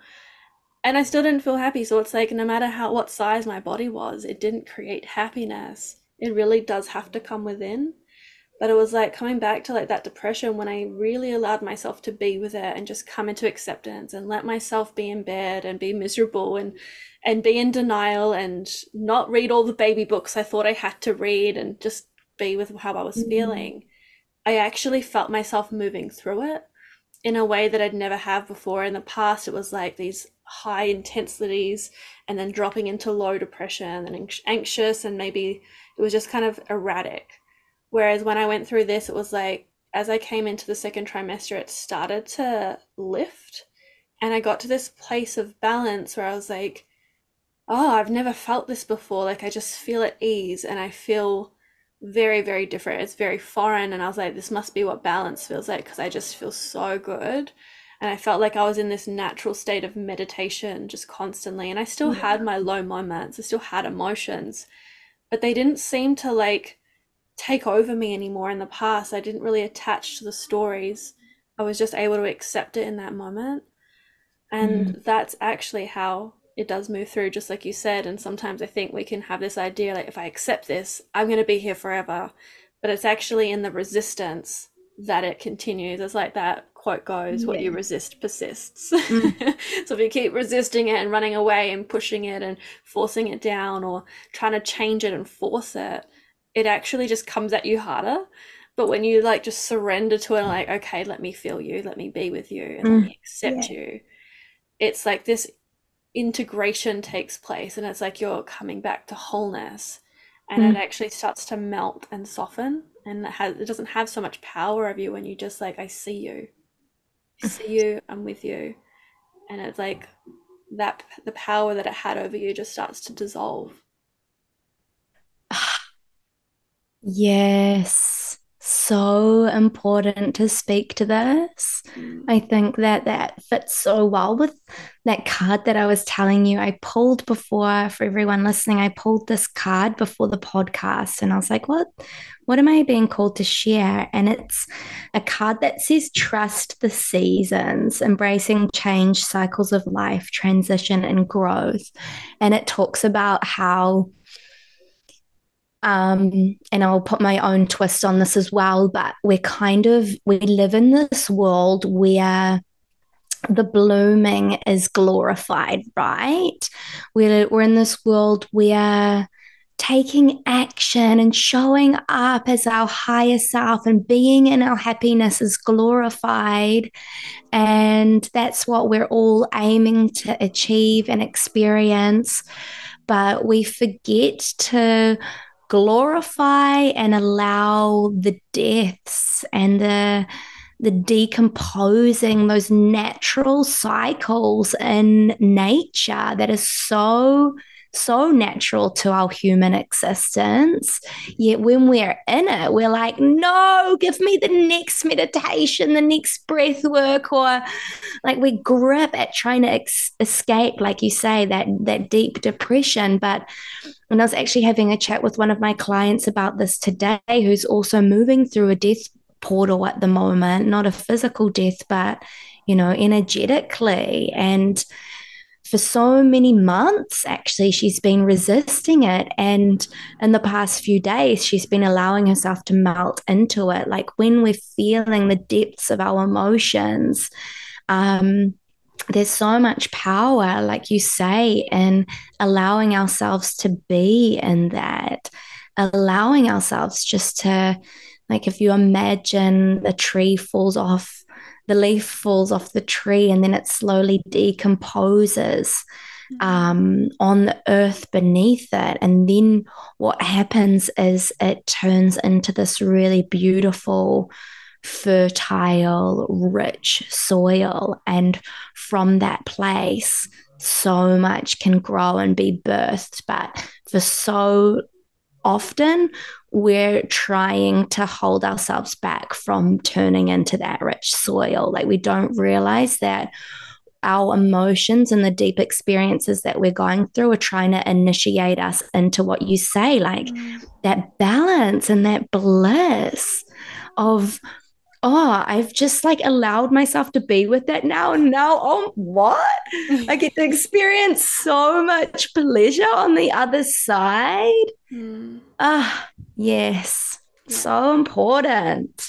And I still didn't feel happy. So it's like, no matter how, what size my body was, it didn't create happiness. It really does have to come within. But it was like coming back to like that depression when I really allowed myself to be with it and just come into acceptance and let myself be in bed and be miserable and and be in denial and not read all the baby books I thought I had to read and just be with how I was mm-hmm. feeling. I actually felt myself moving through it in a way that I'd never have before. In the past, it was like these high intensities and then dropping into low depression and anxious, and maybe it was just kind of erratic. Whereas when I went through this, it was like, as I came into the second trimester, it started to lift And I got to this place of balance where I was like, oh, I've never felt this before. Like, I just feel at ease and I feel very, very different. It's very foreign. And I was like, this must be what balance feels like, because I just feel so good. And I felt like I was in this natural state of meditation just constantly. And I still yeah. had my low moments. I still had emotions, but they didn't seem to like take over me anymore. In the past, I didn't really attach to the stories. I was just able to accept it in that moment. And mm. that's actually how it does move through, just like you said. And sometimes I think we can have this idea, like, if I accept this, I'm going to be here forever. But it's actually in the resistance that it continues. It's like that quote goes, yeah. what you resist persists. Mm. So if you keep resisting it and running away and pushing it and forcing it down or trying to change it and force it, it actually just comes at you harder. But when you like just surrender to it and like, okay, let me feel you, let me be with you, and mm. let me accept yeah. you, it's like this integration takes place, and it's like you're coming back to wholeness, and mm. it actually starts to melt and soften, and it has it doesn't have so much power over you when you just like, I see you, I see you, I'm with you. And it's like that the power that it had over you just starts to dissolve. Yes, so important to speak to this. Mm. I think that that fits so well with that card that I was telling you. I pulled before, for everyone listening, I pulled this card before the podcast, and I was like, what, what am I being called to share? And it's a card that says, trust the seasons, embracing change, cycles of life, transition and growth. And it talks about how Um, and I'll put my own twist on this as well, but we're kind of, we live in this world where the blooming is glorified, right? We're, we're in this world where taking action and showing up as our higher self and being in our happiness is glorified. And that's what we're all aiming to achieve and experience. But we forget to glorify and allow the deaths and the the decomposing, those natural cycles in nature that is so, so natural to our human existence. Yet when we're in it, we're like, no, give me the next meditation, the next breath work, or like we grip at trying to ex- escape, like you say, that that deep depression. But and I was actually having a chat with one of my clients about this today, who's also moving through a death portal at the moment, not a physical death, but, you know, energetically. And for so many months, actually, she's been resisting it. And in the past few days, she's been allowing herself to melt into it. Like when we're feeling the depths of our emotions, um, there's so much power, like you say, in allowing ourselves to be in that, allowing ourselves just to, like, if you imagine the tree falls off, the leaf falls off the tree and then it slowly decomposes um, on the earth beneath it. And then what happens is it turns into this really beautiful, fertile, rich soil, and from that place so much can grow and be birthed. But for so often we're trying to hold ourselves back from turning into that rich soil. Like we don't realize that our emotions and the deep experiences that we're going through are trying to initiate us into what you say, like mm. that balance and that bliss of, oh, I've just like allowed myself to be with that now. And now, oh, what? I get to experience so much pleasure on the other side. Ah, mm. oh, yes. Yeah. So important.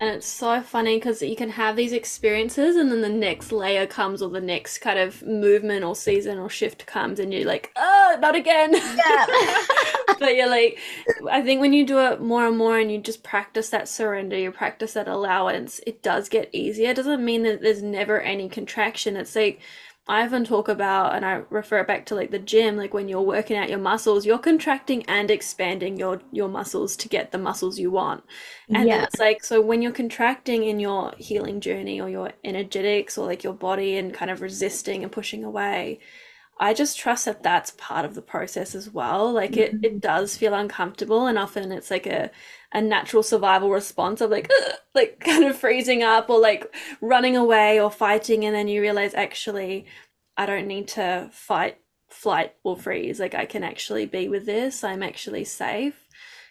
And it's so funny because you can have these experiences and then the next layer comes, or the next kind of movement or season or shift comes, and you're like, oh, not again. Yeah. But you're like, I think when you do it more and more and you just practice that surrender, you practice that allowance, it does get easier. It doesn't mean that there's never any contraction. It's like I often talk about, and I refer it back to like the gym, like when you're working out your muscles, you're contracting and expanding your your muscles to get the muscles you want. And yeah. It's like, so when you're contracting in your healing journey or your energetics or like your body and kind of resisting and pushing away, I just trust that that's part of the process as well. Like mm-hmm. it, it does feel uncomfortable, and often it's like a a natural survival response of like Ugh! like kind of freezing up or like running away or fighting, and then you realize actually I don't need to fight, flight or freeze. Like I can actually be with this. I'm actually safe.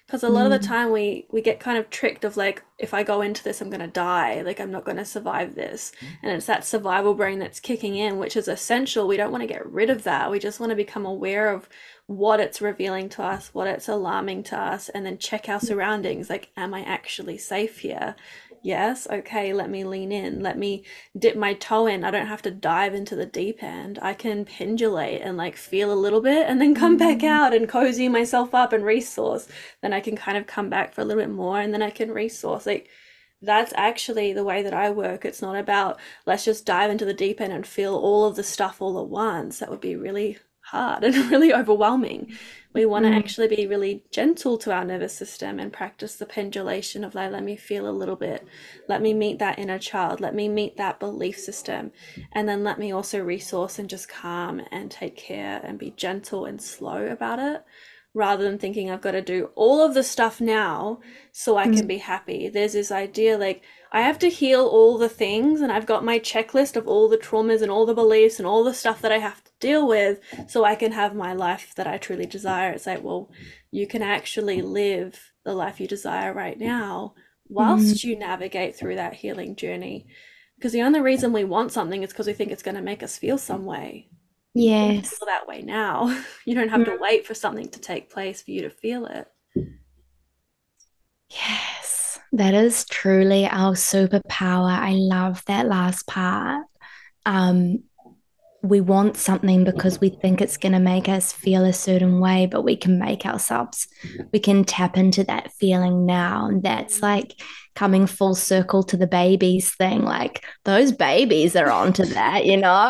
Because a lot mm. of the time we we get kind of tricked of like, if I go into this, I'm going to die. Like I'm not going to survive this. Mm. And it's that survival brain that's kicking in, which is essential. We don't want to get rid of that. We just want to become aware of what it's revealing to us, what it's alarming to us, and then check our surroundings. Like, am I actually safe here? Yes. Okay. Let me lean in. Let me dip my toe in. I don't have to dive into the deep end. I can pendulate and like feel a little bit and then come back out and cozy myself up and resource. Then I can kind of come back for a little bit more and then I can resource. Like that's actually the way that I work. It's not about let's just dive into the deep end and feel all of the stuff all at once. That would be really hard and really overwhelming. We want to mm. actually be really gentle to our nervous system and practice the pendulation of like, let me feel a little bit, let me meet that inner child, let me meet that belief system, and then let me also resource and just calm and take care and be gentle and slow about it, rather than thinking I've got to do all of the stuff now so I mm. can be happy. There's this idea like I have to heal all the things, and I've got my checklist of all the traumas and all the beliefs and all the stuff that I have to deal with so I can have my life that I truly desire. It's like, well, you can actually live the life you desire right now whilst mm. you navigate through that healing journey, because the only reason we want something is because we think it's going to make us feel some way. Yes, you feel that way now. You don't have mm. to wait for something to take place for you to feel it. Yes, that is truly our superpower. I love that last part. Um, we want something because we think it's going to make us feel a certain way, but we can make ourselves, we can tap into that feeling now. And that's like coming full circle to the babies thing. Like those babies are onto that, you know?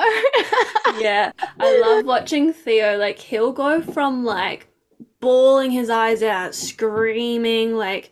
Yeah. I love watching Theo. Like he'll go from like bawling his eyes out, screaming, like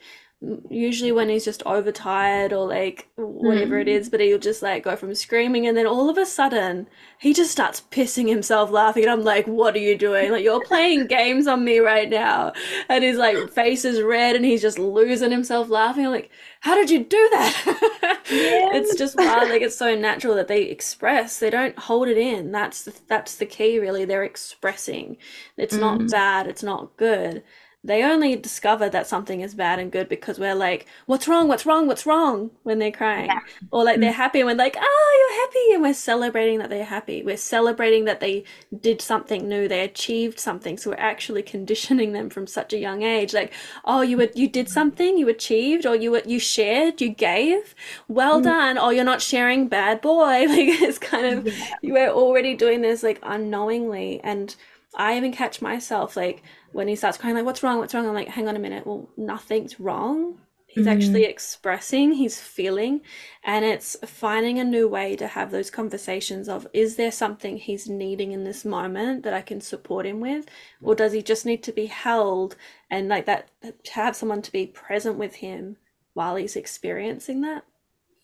usually when he's just overtired or like whatever mm. it is, but he'll just like go from screaming, and then all of a sudden he just starts pissing himself laughing, and I'm like, what are you doing? Like, you're playing games on me right now. And his like face is red and he's just losing himself laughing. I'm like, how did you do that? Yeah. It's just wild. Like, it's so natural that they express. They don't hold it in. That's the, that's the key really. They're expressing. It's mm. not bad, it's not good. They only discover that something is bad and good because we're like, what's wrong, what's wrong, what's wrong, when they're crying. Yeah. Or like they're happy and we're like, oh, you're happy. And we're celebrating that they're happy. We're celebrating that they did something new. They achieved something. So we're actually conditioning them from such a young age. Like, oh, you were, you did something, you achieved, or you were, you shared, you gave. Well mm-hmm. done. Oh, you're not sharing, bad boy. Like it's kind of, yeah. we're already doing this like unknowingly. And I even catch myself like when he starts crying, like, what's wrong, what's wrong? I'm like, hang on a minute. Well, nothing's wrong. He's mm-hmm. actually expressing, he's feeling, and it's finding a new way to have those conversations of, is there something he's needing in this moment that I can support him with? Or does he just need to be held and like that, to have someone to be present with him while he's experiencing that?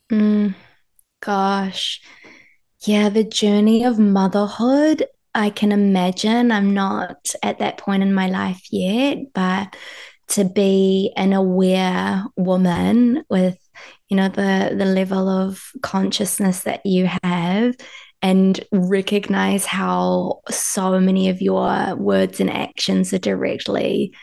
Mm, gosh. Yeah, the journey of motherhood, I can imagine. I'm not at that point in my life yet, but to be an aware woman with, you know, the, the level of consciousness that you have, and recognize how so many of your words and actions are directly,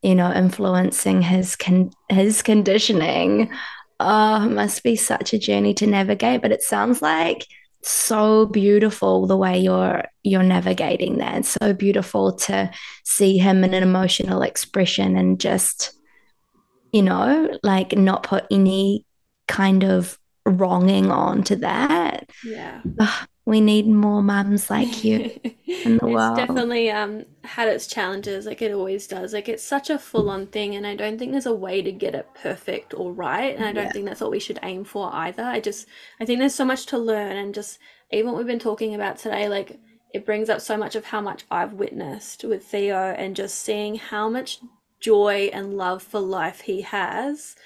you know, influencing his con- his conditioning. Oh, it must be such a journey to navigate, but it sounds like so beautiful the way you're you're navigating that. It's so beautiful to see him in an emotional expression and just, you know, like not put any kind of wronging onto that. Yeah. Ugh, we need more mums like you in the world. It's definitely um had its challenges, like it always does. Like it's such a full-on thing, and I don't think there's a way to get it perfect or right, and I don't yeah. think that's what we should aim for either. I just I think there's so much to learn, and just even what we've been talking about today, like it brings up so much of how much I've witnessed with Theo, and just seeing how much joy and love for life he has.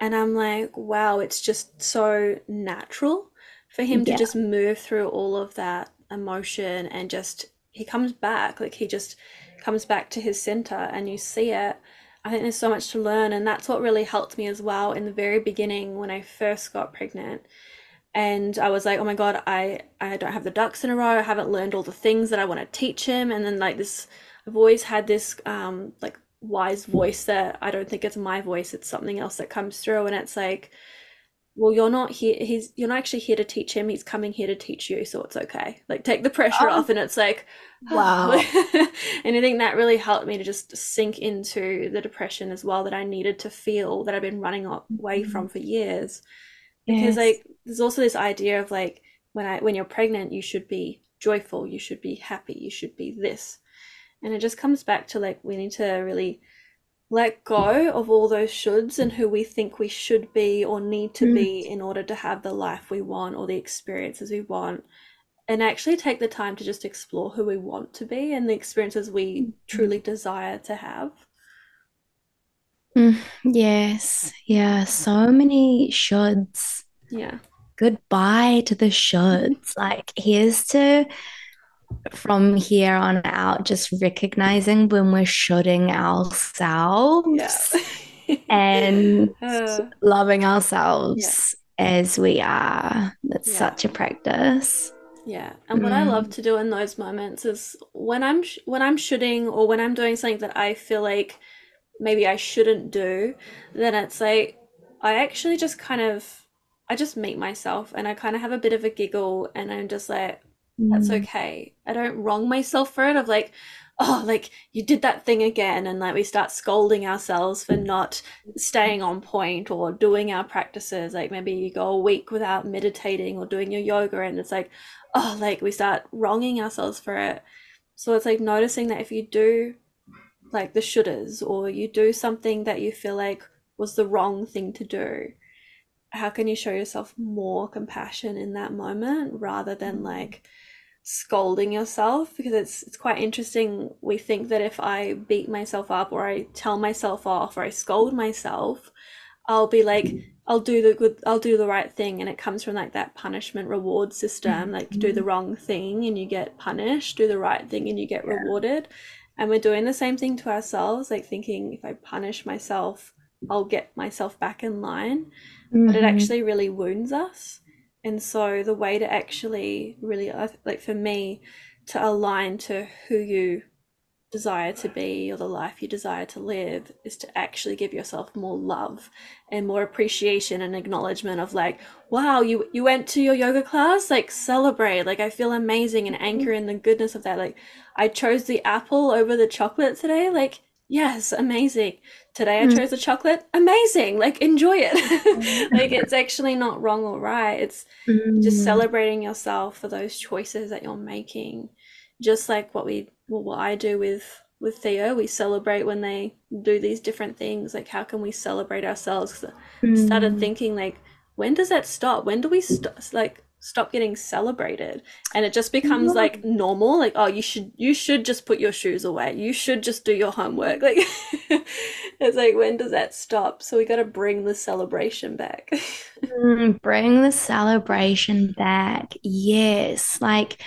And I'm like, wow, it's just so natural for him yeah. to just move through all of that emotion, and just he comes back, like he just comes back to his center, and you see it. I think there's so much to learn, and that's what really helped me as well in the very beginning when I first got pregnant. And I was like, oh my God, I, I don't have the ducks in a row. I haven't learned all the things that I want to teach him. And then like this, I've always had this um, like wise voice that I don't think it's my voice. It's something else that comes through. And it's like, well, you're not here. He's, you're not actually here to teach him. He's coming here to teach you. So it's okay. Like take the pressure oh. off. And it's like, wow. And I think that really helped me to just sink into the depression as well that I needed to feel, that I've been running away mm-hmm. from for years. Because yes. like there's also this idea of like when I when you're pregnant you should be joyful, you should be happy, you should be this, and it just comes back to like we need to really let go of all those shoulds and who we think we should be or need to mm. be in order to have the life we want or the experiences we want, and actually take the time to just explore who we want to be and the experiences we mm. truly desire to have. Mm, yes. Yeah. So many shoulds. Yeah. Goodbye to the shoulds. Like here's to from here on out, just recognizing when we're shoulding ourselves yeah. and uh, loving ourselves yeah. as we are. That's yeah. such a practice. Yeah. And what mm. I love to do in those moments is when I'm, sh- when I'm shoulding or when I'm doing something that I feel like maybe I shouldn't do, then it's like I actually just kind of I just meet myself and I kind of have a bit of a giggle, and I'm just like mm. that's okay. I don't wrong myself for it of like, oh, like you did that thing again, and like we start scolding ourselves for not staying on point or doing our practices. Like maybe you go a week without meditating or doing your yoga, and it's like, oh, like we start wronging ourselves for it. So it's like noticing that if you do like the shoulders, or you do something that you feel like was the wrong thing to do, how can you show yourself more compassion in that moment rather than like scolding yourself? Because it's it's quite interesting, we think that if I beat myself up or I tell myself off or I scold myself, I'll be like I'll do the good I'll do the right thing, and it comes from like that punishment reward system, like do the wrong thing and you get punished, do the right thing and you get yeah. rewarded. And we're doing the same thing to ourselves, like thinking if I punish myself, I'll get myself back in line. Mm-hmm. But it actually really wounds us. And so the way to actually really, like for me, to align to who you desire to be or the life you desire to live is to actually give yourself more love and more appreciation and acknowledgement of like, wow, you you went to your yoga class, like celebrate, like I feel amazing, and anchor in the goodness of that. Like I chose the apple over the chocolate today, like yes, amazing. Today I chose the chocolate, amazing, like enjoy it. Like it's actually not wrong or right, it's just celebrating yourself for those choices that you're making. Just like what we well, what I do with with Theo, we celebrate when they do these different things. Like how can we celebrate ourselves? I started thinking like, when does that stop? When do we st- like stop getting celebrated? And it just becomes like normal. Like, oh, you should you should just put your shoes away. You should just do your homework. Like it's like, when does that stop? So we got to bring the celebration back. mm, bring the celebration back. Yes, like.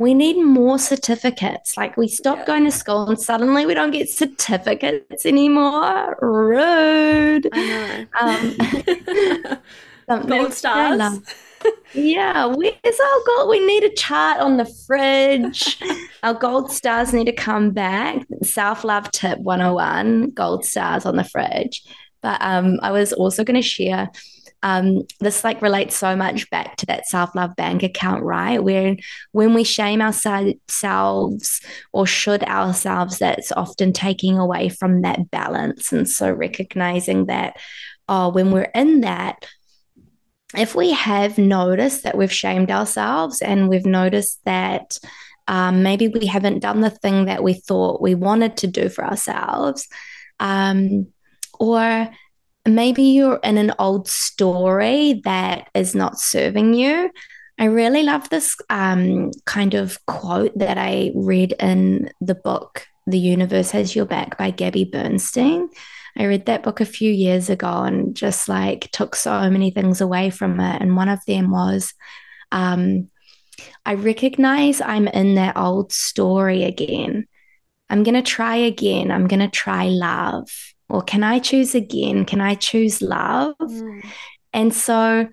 We need more certificates. Like we stopped yeah. going to school and suddenly we don't get certificates anymore. Rude. I know. Um, gold stars. Yeah, where's our gold? We need a chart on the fridge. Our gold stars need to come back. Self-love tip one oh one, gold stars on the fridge. But um, I was also going to share Um, this like relates so much back to that self-love bank account, right? Where when we shame ourselves or should ourselves, that's often taking away from that balance. And so recognizing that, oh, when we're in that, if we have noticed that we've shamed ourselves and we've noticed that um, maybe we haven't done the thing that we thought we wanted to do for ourselves, um, or maybe you're in an old story that is not serving you. I really love this um, kind of quote that I read in the book, The Universe Has Your Back by Gabby Bernstein. I read that book a few years ago and just like took so many things away from it. And one of them was, um, I recognize I'm in that old story again. I'm going to try again. I'm going to try love. Or can I choose again? Can I choose love? Mm. And so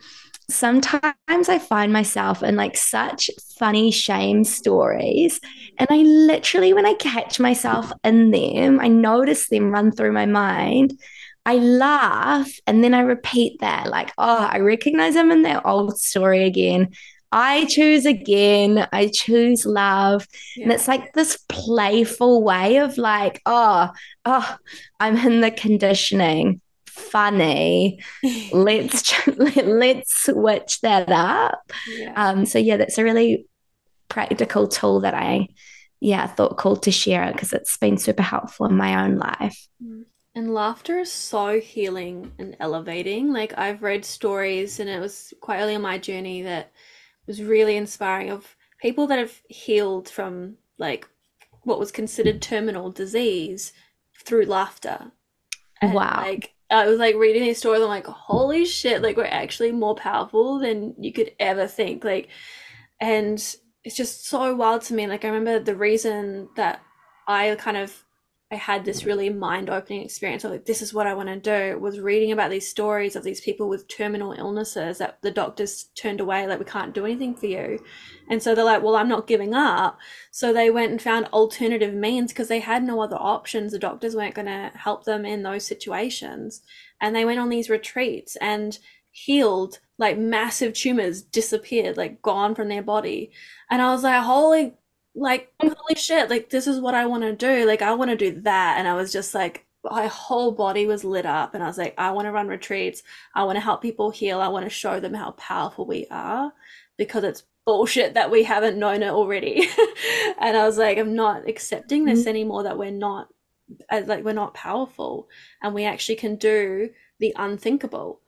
sometimes I find myself in like such funny shame stories, and I literally, when I catch myself in them, I notice them run through my mind, I laugh, and then I repeat that, like, oh, I recognize I'm in that old story again, I choose again, I choose love. Yeah. And it's like this playful way of like, oh, oh, I'm in the conditioning, funny, let's let's switch that up. Yeah. Um so yeah, that's a really practical tool that I yeah thought called to share, because it's been super helpful in my own life. And laughter is so healing and elevating. Like, I've read stories, and it was quite early in my journey, that was really inspiring, of people that have healed from like what was considered terminal disease through laughter. And, wow, like I was like reading these stories, I'm like, holy shit, like we're actually more powerful than you could ever think. Like, and it's just so wild to me. Like, I remember the reason that I kind of, I had this really mind opening experience of like, this is what I want to do, was reading about these stories of these people with terminal illnesses that the doctors turned away, like, we can't do anything for you. And so they're like, well, I'm not giving up. So they went and found alternative means, because they had no other options. The doctors weren't going to help them in those situations. And they went on these retreats and healed, like massive tumors disappeared, like gone from their body. And I was like, holy like holy shit, like this is what I want to do, like I want to do that. And I was just like, my whole body was lit up, and I was like, I want to run retreats, I want to help people heal, I want to show them how powerful we are, because it's bullshit that we haven't known it already. And I was like, I'm not accepting this mm-hmm. anymore, that we're not like we're not powerful, and we actually can do the unthinkable.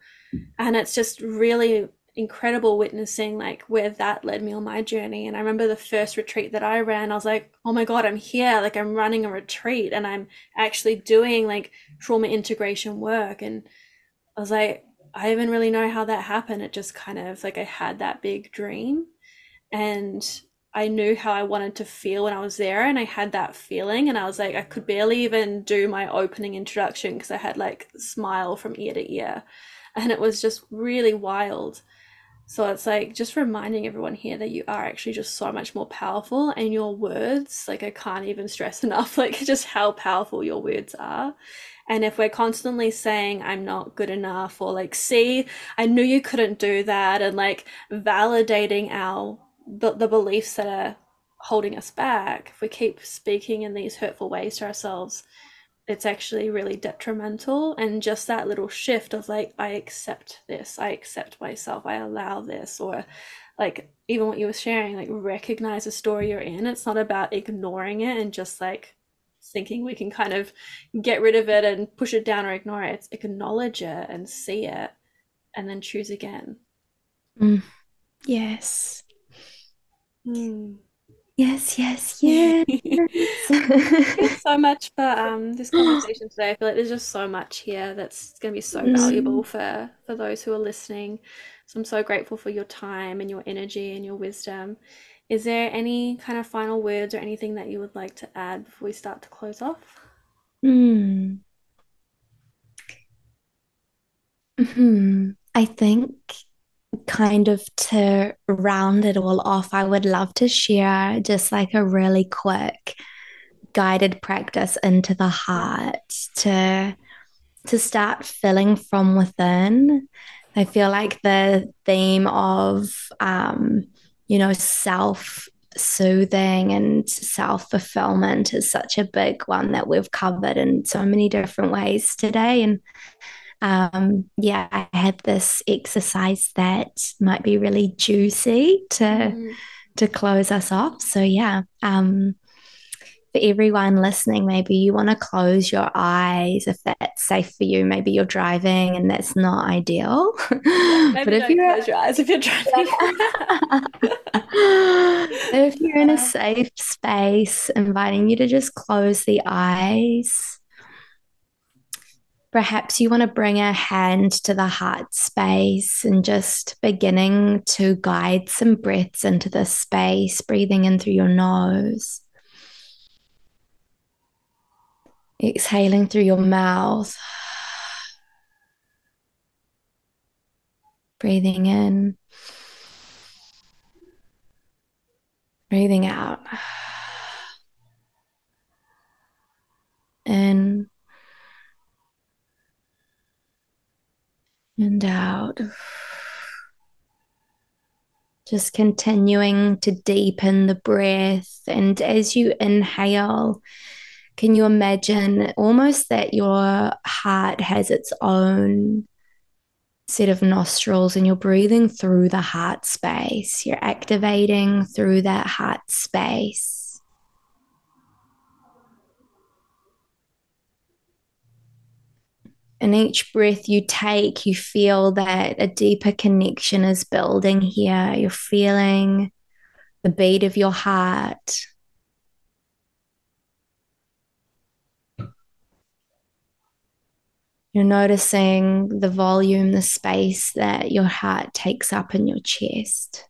And it's just really incredible witnessing like where that led me on my journey. And I remember the first retreat that I ran, I was like, oh my god, I'm here, like I'm running a retreat, and I'm actually doing like trauma integration work. And I was like, I even really know how that happened. It just kind of like, I had that big dream, and I knew how I wanted to feel when I was there, and I had that feeling. And I was like, I could barely even do my opening introduction, because I had like smile from ear to ear, and it was just really wild. So it's like just reminding everyone here that you are actually just so much more powerful, and your words, like I can't even stress enough, like just how powerful your words are. And if we're constantly saying, I'm not good enough, or like, see, I knew you couldn't do that, and like validating our, the, the beliefs that are holding us back, if we keep speaking in these hurtful ways to ourselves, it's actually really detrimental. And just that little shift of like, I accept this, I accept myself, I allow this, or like even what you were sharing, like recognize the story you're in. It's not about ignoring it and just like thinking we can kind of get rid of it and push it down or ignore it. It's acknowledge it and see it, and then choose again. Mm. Yes. Mm. Yes, yes, yes. Thanks so much for um, this conversation today. I feel like there's just so much here that's going to be so valuable for, for those who are listening. So I'm so grateful for your time and your energy and your wisdom. Is there any kind of final words or anything that you would like to add before we start to close off? Mm. Mm-hmm. I think kind of to round it all off, I would love to share just like a really quick guided practice into the heart to to start filling from within. I feel like the theme of um you know self-soothing and self-fulfillment is such a big one that we've covered in so many different ways today. And Um, yeah, I had this exercise that might be really juicy to mm. to close us off. So yeah, um, for everyone listening, maybe you want to close your eyes if that's safe for you. Maybe you're driving and that's not ideal. Yeah, maybe but if you close your eyes if you're driving. If you're in a safe space, inviting you to just close the eyes. Perhaps you want to bring a hand to the heart space and just beginning to guide some breaths into this space, breathing in through your nose, exhaling through your mouth, breathing in, breathing out, in and out. Just continuing to deepen the breath. And as you inhale, can you imagine almost that your heart has its own set of nostrils and you're breathing through the heart space? You're activating through that heart space. In each breath you take, you feel that a deeper connection is building here. You're feeling the beat of your heart. You're noticing the volume, the space that your heart takes up in your chest.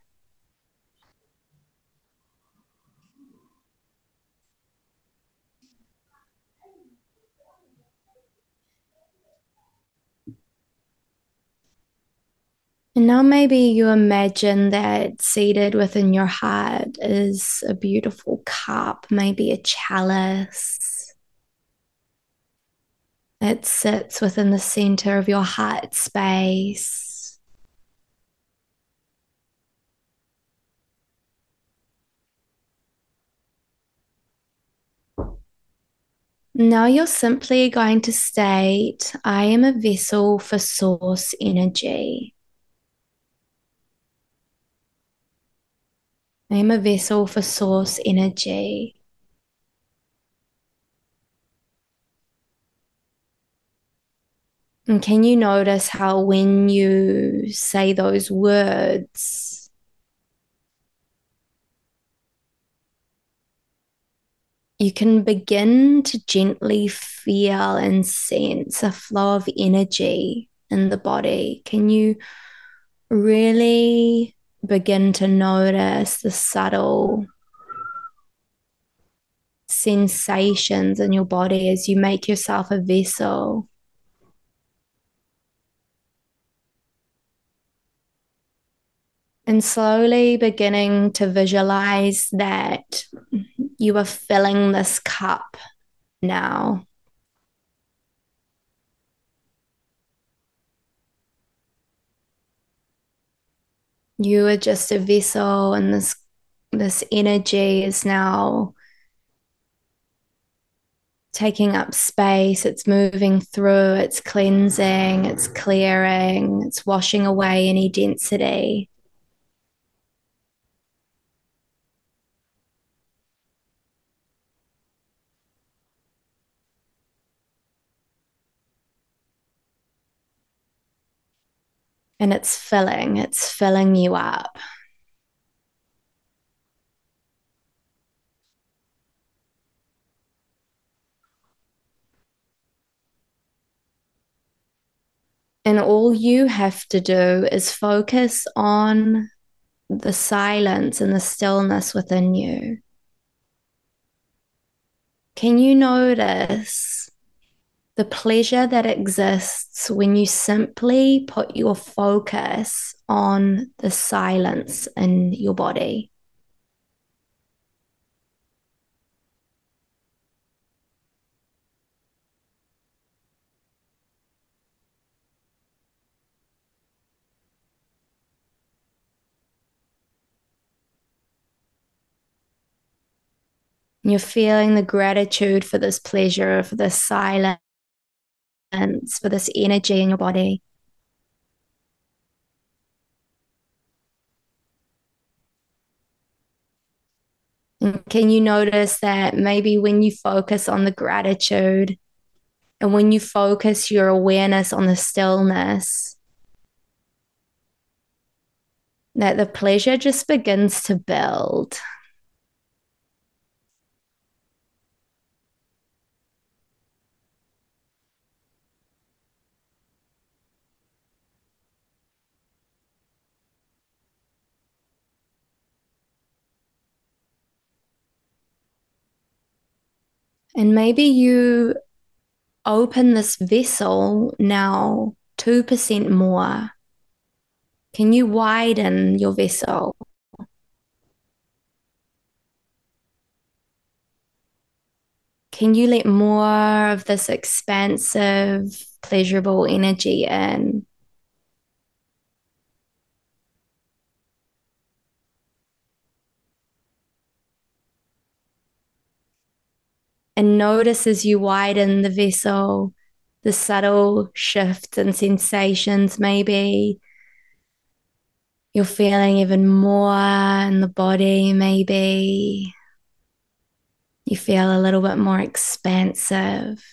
And now maybe you imagine that seated within your heart is a beautiful cup, maybe a chalice that sits within the center of your heart space. Now you're simply going to state, I am a vessel for source energy. I am a vessel for source energy. And can you notice how when you say those words, you can begin to gently feel and sense a flow of energy in the body? Can you really begin to notice the subtle sensations in your body as you make yourself a vessel? And slowly beginning to visualize that you are filling this cup now. You are just a vessel, and this this energy is now taking up space. It's moving through, it's cleansing, it's clearing, it's washing away any density. And it's filling, it's filling you up. And all you have to do is focus on the silence and the stillness within you. Can you notice the pleasure that exists when you simply put your focus on the silence in your body? You're feeling the gratitude for this pleasure, for this silence, for this energy in your body. Can you notice that maybe when you focus on the gratitude and when you focus your awareness on the stillness, that the pleasure just begins to build? And maybe you open this vessel now two percent more. Can you widen your vessel? Can you let more of this expansive, pleasurable energy in? And notice as you widen the vessel, the subtle shifts and sensations. Maybe you're feeling even more in the body. Maybe you feel a little bit more expansive.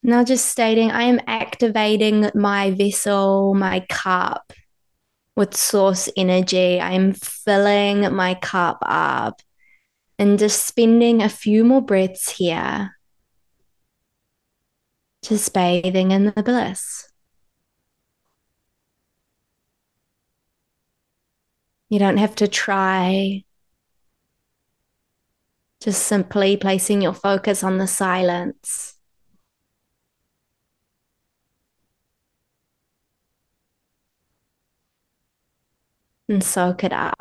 Now just stating, I am activating my vessel, my cup with source energy. I'm filling my cup up and just spending a few more breaths here. Just bathing in the bliss. You don't have to try. Just simply placing your focus on the silence. And soak it up.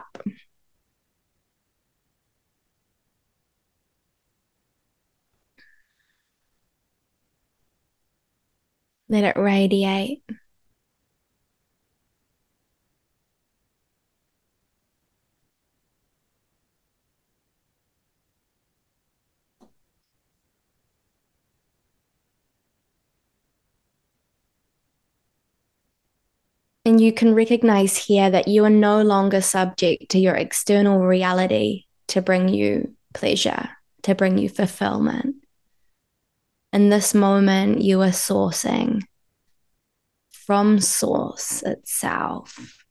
Let it radiate. And you can recognize here that you are no longer subject to your external reality to bring you pleasure, to bring you fulfillment. In this moment, you are sourcing from source itself.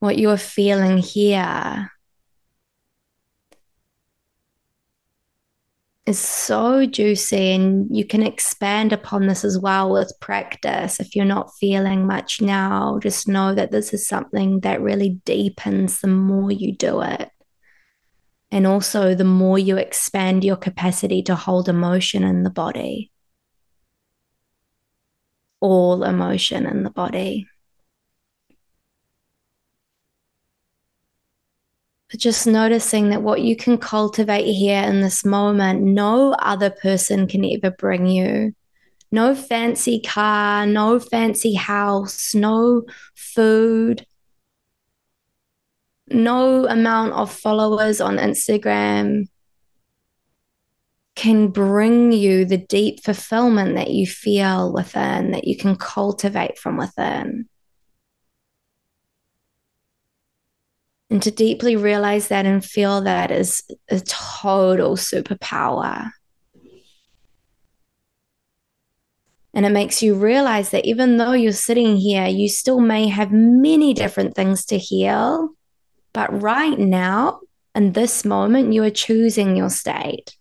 What you are feeling here is so juicy, and you can expand upon this as well with practice. If you're not feeling much now, just know that this is something that really deepens the more you do it. And also the more you expand your capacity to hold emotion in the body. All emotion in the body. But just noticing that what you can cultivate here in this moment, no other person can ever bring you. No fancy car, no fancy house, no food, no amount of followers on Instagram can bring you the deep fulfillment that you feel within, that you can cultivate from within. And to deeply realize that and feel that is a total superpower. And it makes you realize that even though you're sitting here, you still may have many different things to heal. But right now, in this moment, you are choosing your state.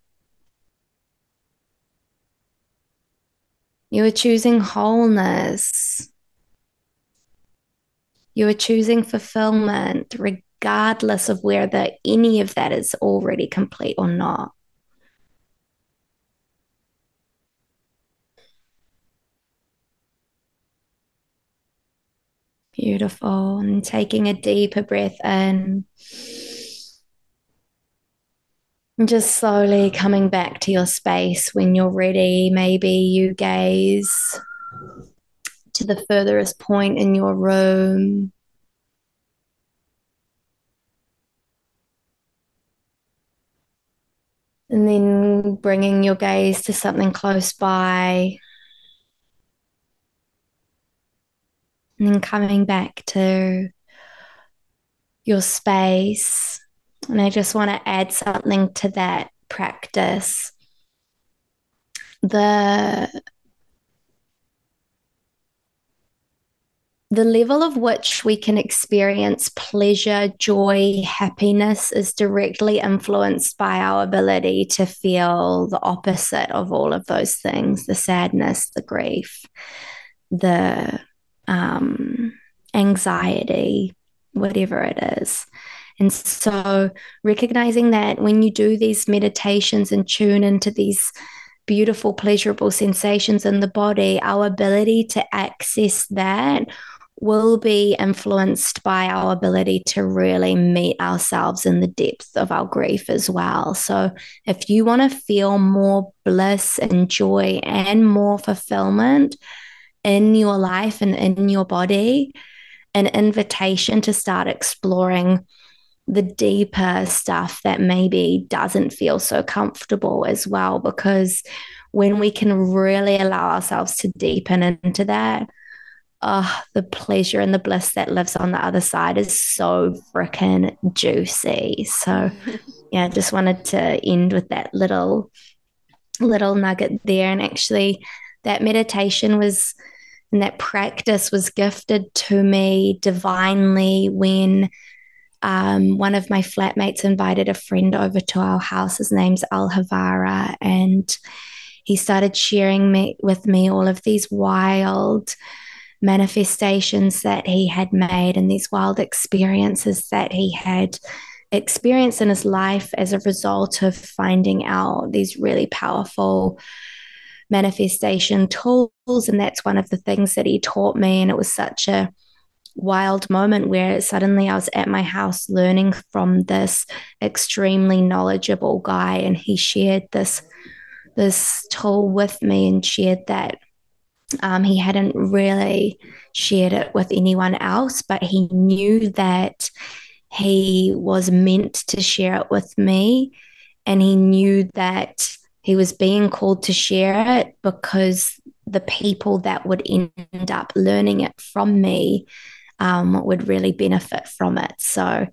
You are choosing wholeness. You are choosing fulfillment, regardless of whether any of that is already complete or not. Beautiful. And taking a deeper breath in. And just slowly coming back to your space when you're ready. Maybe you gaze to the furthest point in your room. And then bringing your gaze to something close by. And then coming back to your space. And I just want to add something to that practice. The, the level of which we can experience pleasure, joy, happiness is directly influenced by our ability to feel the opposite of all of those things, the sadness, the grief, the um, anxiety, whatever it is. And so recognizing that when you do these meditations and tune into these beautiful, pleasurable sensations in the body, our ability to access that will be influenced by our ability to really meet ourselves in the depth of our grief as well. So if you want to feel more bliss and joy and more fulfillment in your life and in your body, an invitation to start exploring the deeper stuff that maybe doesn't feel so comfortable as well, because when we can really allow ourselves to deepen into that, oh, the pleasure and the bliss that lives on the other side is so freaking juicy. So yeah, I just wanted to end with that little, little nugget there. And actually that meditation was, and that practice was gifted to me divinely when Um, one of my flatmates invited a friend over to our house. His name's Al Havara, and he started sharing me, with me all of these wild manifestations that he had made and these wild experiences that he had experienced in his life as a result of finding out these really powerful manifestation tools. And that's one of the things that he taught me, and it was such a wild moment where suddenly I was at my house learning from this extremely knowledgeable guy, and he shared this this tool with me and shared that um, he hadn't really shared it with anyone else, but he knew that he was meant to share it with me, and he knew that he was being called to share it because the people that would end up learning it from me Um, would really benefit from it. So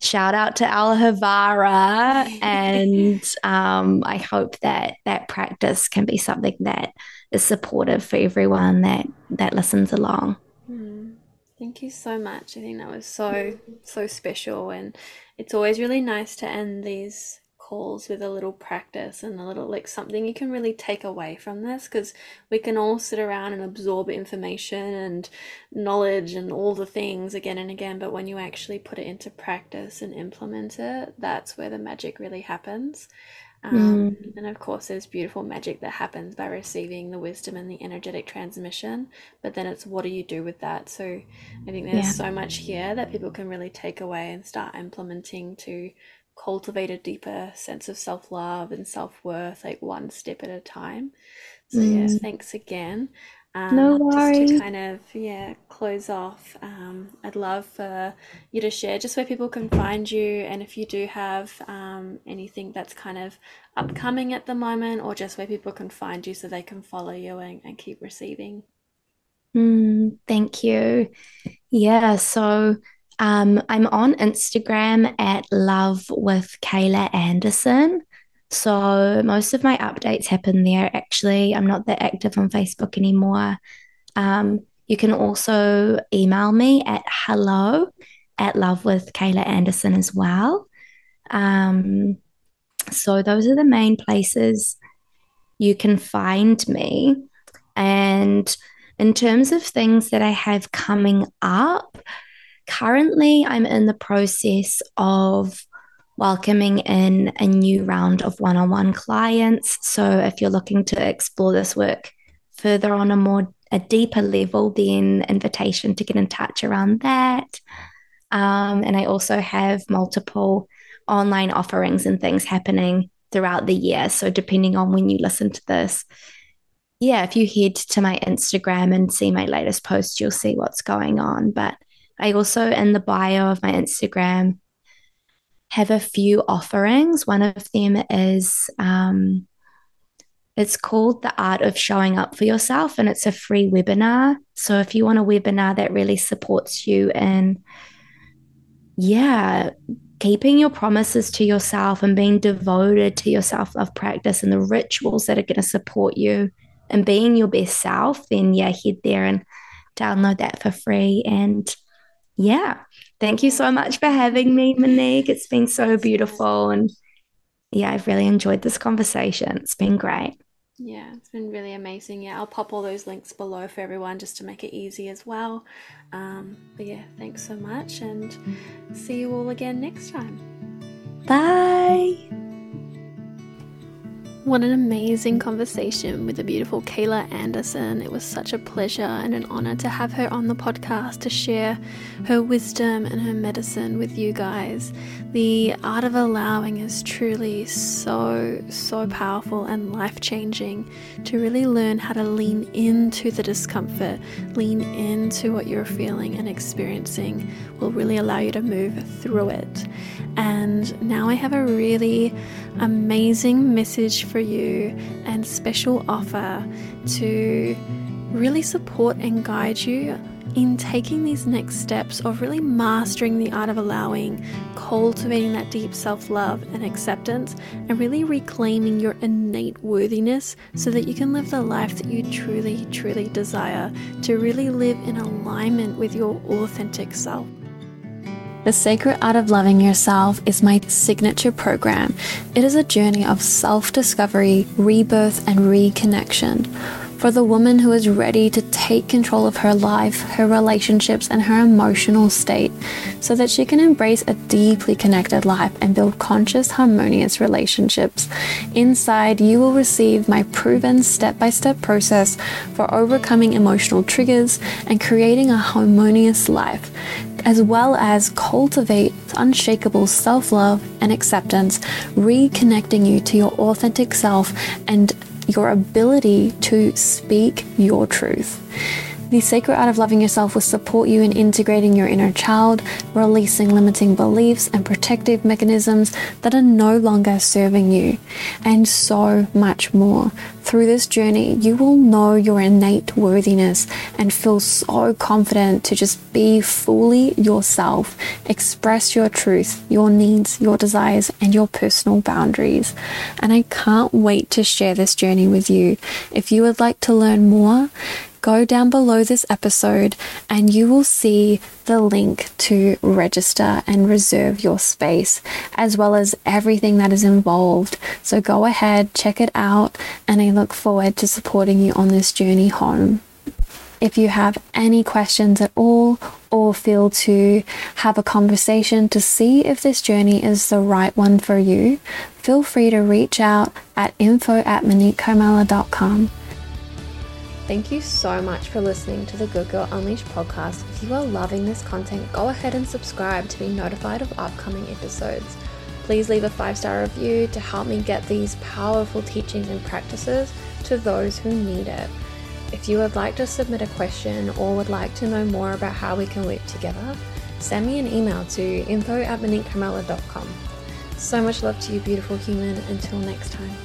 shout out to Al Havara, and um, I hope that that practice can be something that is supportive for everyone that that listens along. Mm. Thank you so much. I think that was so, so special, and it's always really nice to end these calls with a little practice and a little like something you can really take away from this, because we can all sit around and absorb information and knowledge and all the things again and again, but when you actually put it into practice and implement it, that's where the magic really happens. Um, mm. And of course there's beautiful magic that happens by receiving the wisdom and the energetic transmission, but then it's what do you do with that? So I think there's yeah. so much here that people can really take away and start implementing to cultivate a deeper sense of self-love and self-worth, like one step at a time. So mm. yeah, thanks again. Um, no worries. Just to kind of yeah close off, um, I'd love for you to share just where people can find you, and if you do have um, anything that's kind of upcoming at the moment, or just where people can find you so they can follow you and, and keep receiving. Mm, thank you. Yeah, so Um, I'm on Instagram at Love with Kayla Anderson. So most of my updates happen there, actually. I'm not that active on Facebook anymore. Um, you can also email me at hello at Love with Kayla Anderson as well. Um, so those are the main places you can find me. And in terms of things that I have coming up, currently, I'm in the process of welcoming in a new round of one-on-one clients. So if you're looking to explore this work further on a more a deeper level, then invitation to get in touch around that. Um, and I also have multiple online offerings and things happening throughout the year. So depending on when you listen to this, yeah, if you head to my Instagram and see my latest post, you'll see what's going on. But I also, in the bio of my Instagram, have a few offerings. One of them is, um, it's called The Art of Showing Up for Yourself, and it's a free webinar. So if you want a webinar that really supports you in, yeah, keeping your promises to yourself and being devoted to your self-love practice and the rituals that are going to support you and being your best self, then yeah, head there and download that for free. And yeah, thank you so much for having me, Monique. It's been so beautiful. And yeah, I've really enjoyed this conversation. It's been great. Yeah, it's been really amazing. Yeah, I'll pop all those links below for everyone just to make it easy as well. Um, but yeah, thanks so much, and see you all again next time. Bye. What an amazing conversation with the beautiful Kayla Anderson. It was such a pleasure and an honor to have her on the podcast to share her wisdom and her medicine with you guys. The art of allowing is truly so, so powerful and life-changing, to really learn how to lean into the discomfort, lean into what you're feeling and experiencing will really allow you to move through it. And now I have a really amazing message for you and special offer to really support and guide you in taking these next steps of really mastering the art of allowing, cultivating that deep self-love and acceptance, and really reclaiming your innate worthiness so that you can live the life that you truly, truly desire, to really live in alignment with your authentic self. The Sacred Art of Loving Yourself is my signature program. It is a journey of self-discovery, rebirth, and reconnection for the woman who is ready to take control of her life, her relationships, and her emotional state, so that she can embrace a deeply connected life and build conscious, harmonious relationships. Inside, you will receive my proven step-by-step process for overcoming emotional triggers and creating a harmonious life, as well as cultivate unshakable self-love and acceptance, reconnecting you to your authentic self and your ability to speak your truth. The Sacred Art of Loving Yourself will support you in integrating your inner child, releasing limiting beliefs and protective mechanisms that are no longer serving you, and so much more. Through this journey, you will know your innate worthiness and feel so confident to just be fully yourself, express your truth, your needs, your desires, and your personal boundaries. And I can't wait to share this journey with you. If you would like to learn more, go down below this episode and you will see the link to register and reserve your space, as well as everything that is involved. So go ahead, check it out, and I look forward to supporting you on this journey home. If you have any questions at all, or feel to have a conversation to see if this journey is the right one for you, feel free to reach out at info at monique carmela dot com. Thank you so much for listening to the Good Girl Unleashed podcast. If you are loving this content, go ahead and subscribe to be notified of upcoming episodes. Please leave a five-star review to help me get these powerful teachings and practices to those who need it. If you would like to submit a question or would like to know more about how we can work together, send me an email to info at monique carmela dot com. So much love to you, beautiful human. Until next time.